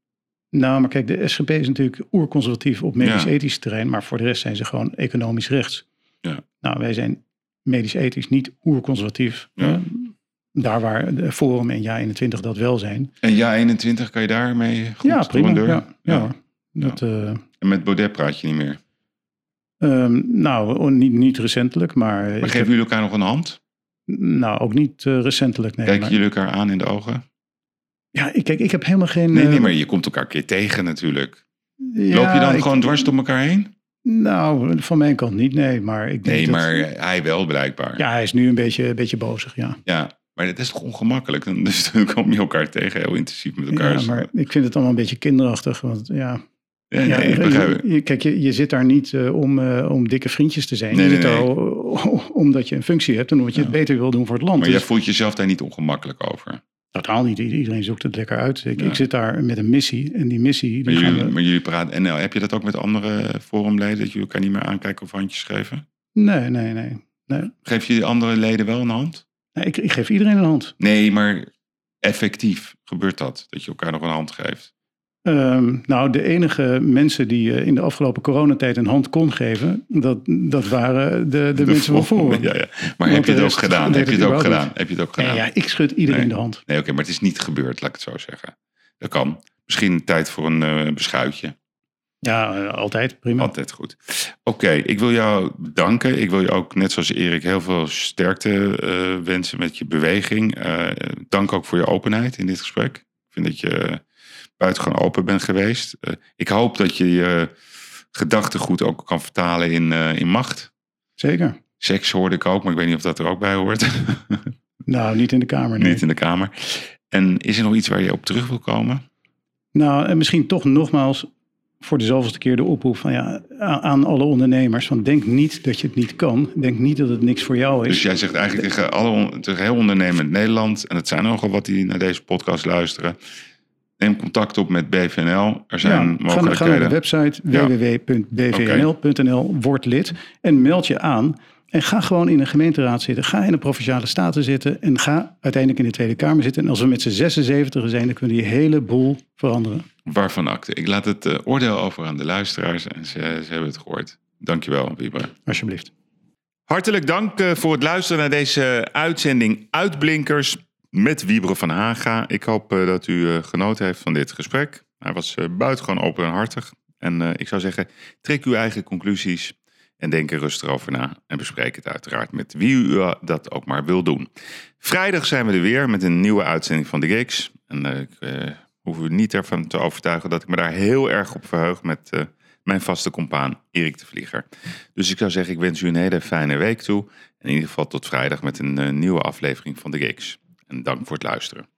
Nou, maar kijk, de SGP is natuurlijk oerconservatief op medisch-ethisch terrein. Maar voor de rest zijn ze gewoon economisch rechts. Ja. Nou, wij zijn medisch-ethisch niet oerconservatief. Ja. Daar waar de Forum en JA21 dat wel zijn. En JA21, kan je daarmee goed? Ja, prima. En met Baudet praat je niet meer? Nou, niet recentelijk, maar... Maar geven jullie elkaar nog een hand? Nou, ook niet recentelijk, nee. Kijken jullie elkaar aan in de ogen? Ja, ik heb helemaal geen... Nee, maar je komt elkaar een keer tegen natuurlijk. Ja, loop je dan gewoon dwars door elkaar heen? Nou, van mijn kant niet, nee. Maar ik denk hij wel blijkbaar. Ja, hij is nu een beetje bozig, ja. Ja, maar dat is toch ongemakkelijk? Dus dan kom je elkaar tegen, heel intensief met elkaar. Ja, maar ik vind het allemaal een beetje kinderachtig, want ja... Kijk, je zit daar niet om dikke vriendjes te zijn. Omdat je een functie hebt en omdat je het beter wil doen voor het land. Maar jij voelt jezelf daar niet ongemakkelijk over? Totaal niet. Iedereen zoekt het lekker uit. Ik zit daar met een missie. En die missie... Maar jullie praten... En heb je dat ook met andere forumleden? Dat jullie elkaar niet meer aankijken of handjes geven? Nee. Geef je die andere leden wel een hand? Nee, ik geef iedereen een hand. Nee, maar effectief gebeurt dat? Dat je elkaar nog een hand geeft? Nou, de enige mensen die in de afgelopen coronatijd een hand kon geven, dat waren de mensen van Forum. Ja. Maar heb je het ook gedaan? Ja, ik schud iedereen de hand. Nee, oké, maar het is niet gebeurd, laat ik het zo zeggen. Dat kan. Misschien tijd voor een beschuitje. Ja, altijd prima. Altijd goed. Oké, ik wil jou danken. Ik wil je ook, net zoals Erik, heel veel sterkte wensen met je beweging. Dank ook voor je openheid in dit gesprek. Ik vind dat je... buitengewoon open bent geweest. Ik hoop dat je je gedachtegoed ook kan vertalen in macht. Zeker. Seks hoorde ik ook, maar ik weet niet of dat er ook bij hoort. Nou, niet in de Kamer. Nee. Niet in de Kamer. En is er nog iets waar je op terug wil komen? Nou, en misschien toch nogmaals voor de zoveelste keer de oproep aan alle ondernemers. Want denk niet dat je het niet kan. Denk niet dat het niks voor jou is. Dus jij zegt eigenlijk tegen heel ondernemend Nederland, en het zijn nogal wat die naar deze podcast luisteren, neem contact op met BVNL. Er zijn mogelijkheden. Ga naar de website www.bvnl.nl. Word lid en meld je aan. En ga gewoon in een gemeenteraad zitten. Ga in de Provinciale Staten zitten. En ga uiteindelijk in de Tweede Kamer zitten. En als we met z'n 76 zijn, dan kunnen we die hele boel veranderen. Waarvan acte. Ik laat het oordeel over aan de luisteraars. En ze hebben het gehoord. Dankjewel, Wybren. Alsjeblieft. Hartelijk dank voor het luisteren naar deze uitzending Uitblinkers met Wybren van Haga. Ik hoop dat u genoten heeft van dit gesprek. Hij was buitengewoon open en hartig. En ik zou zeggen, trek uw eigen conclusies en denk er rustig over na. En bespreek het uiteraard met wie u dat ook maar wil doen. Vrijdag zijn we er weer met een nieuwe uitzending van de Gigs. En ik hoef u niet ervan te overtuigen dat ik me daar heel erg op verheug met mijn vaste compaan Erik de Vlieger. Dus ik zou zeggen, ik wens u een hele fijne week toe. En in ieder geval tot vrijdag met een nieuwe aflevering van de Gigs. En dank voor het luisteren.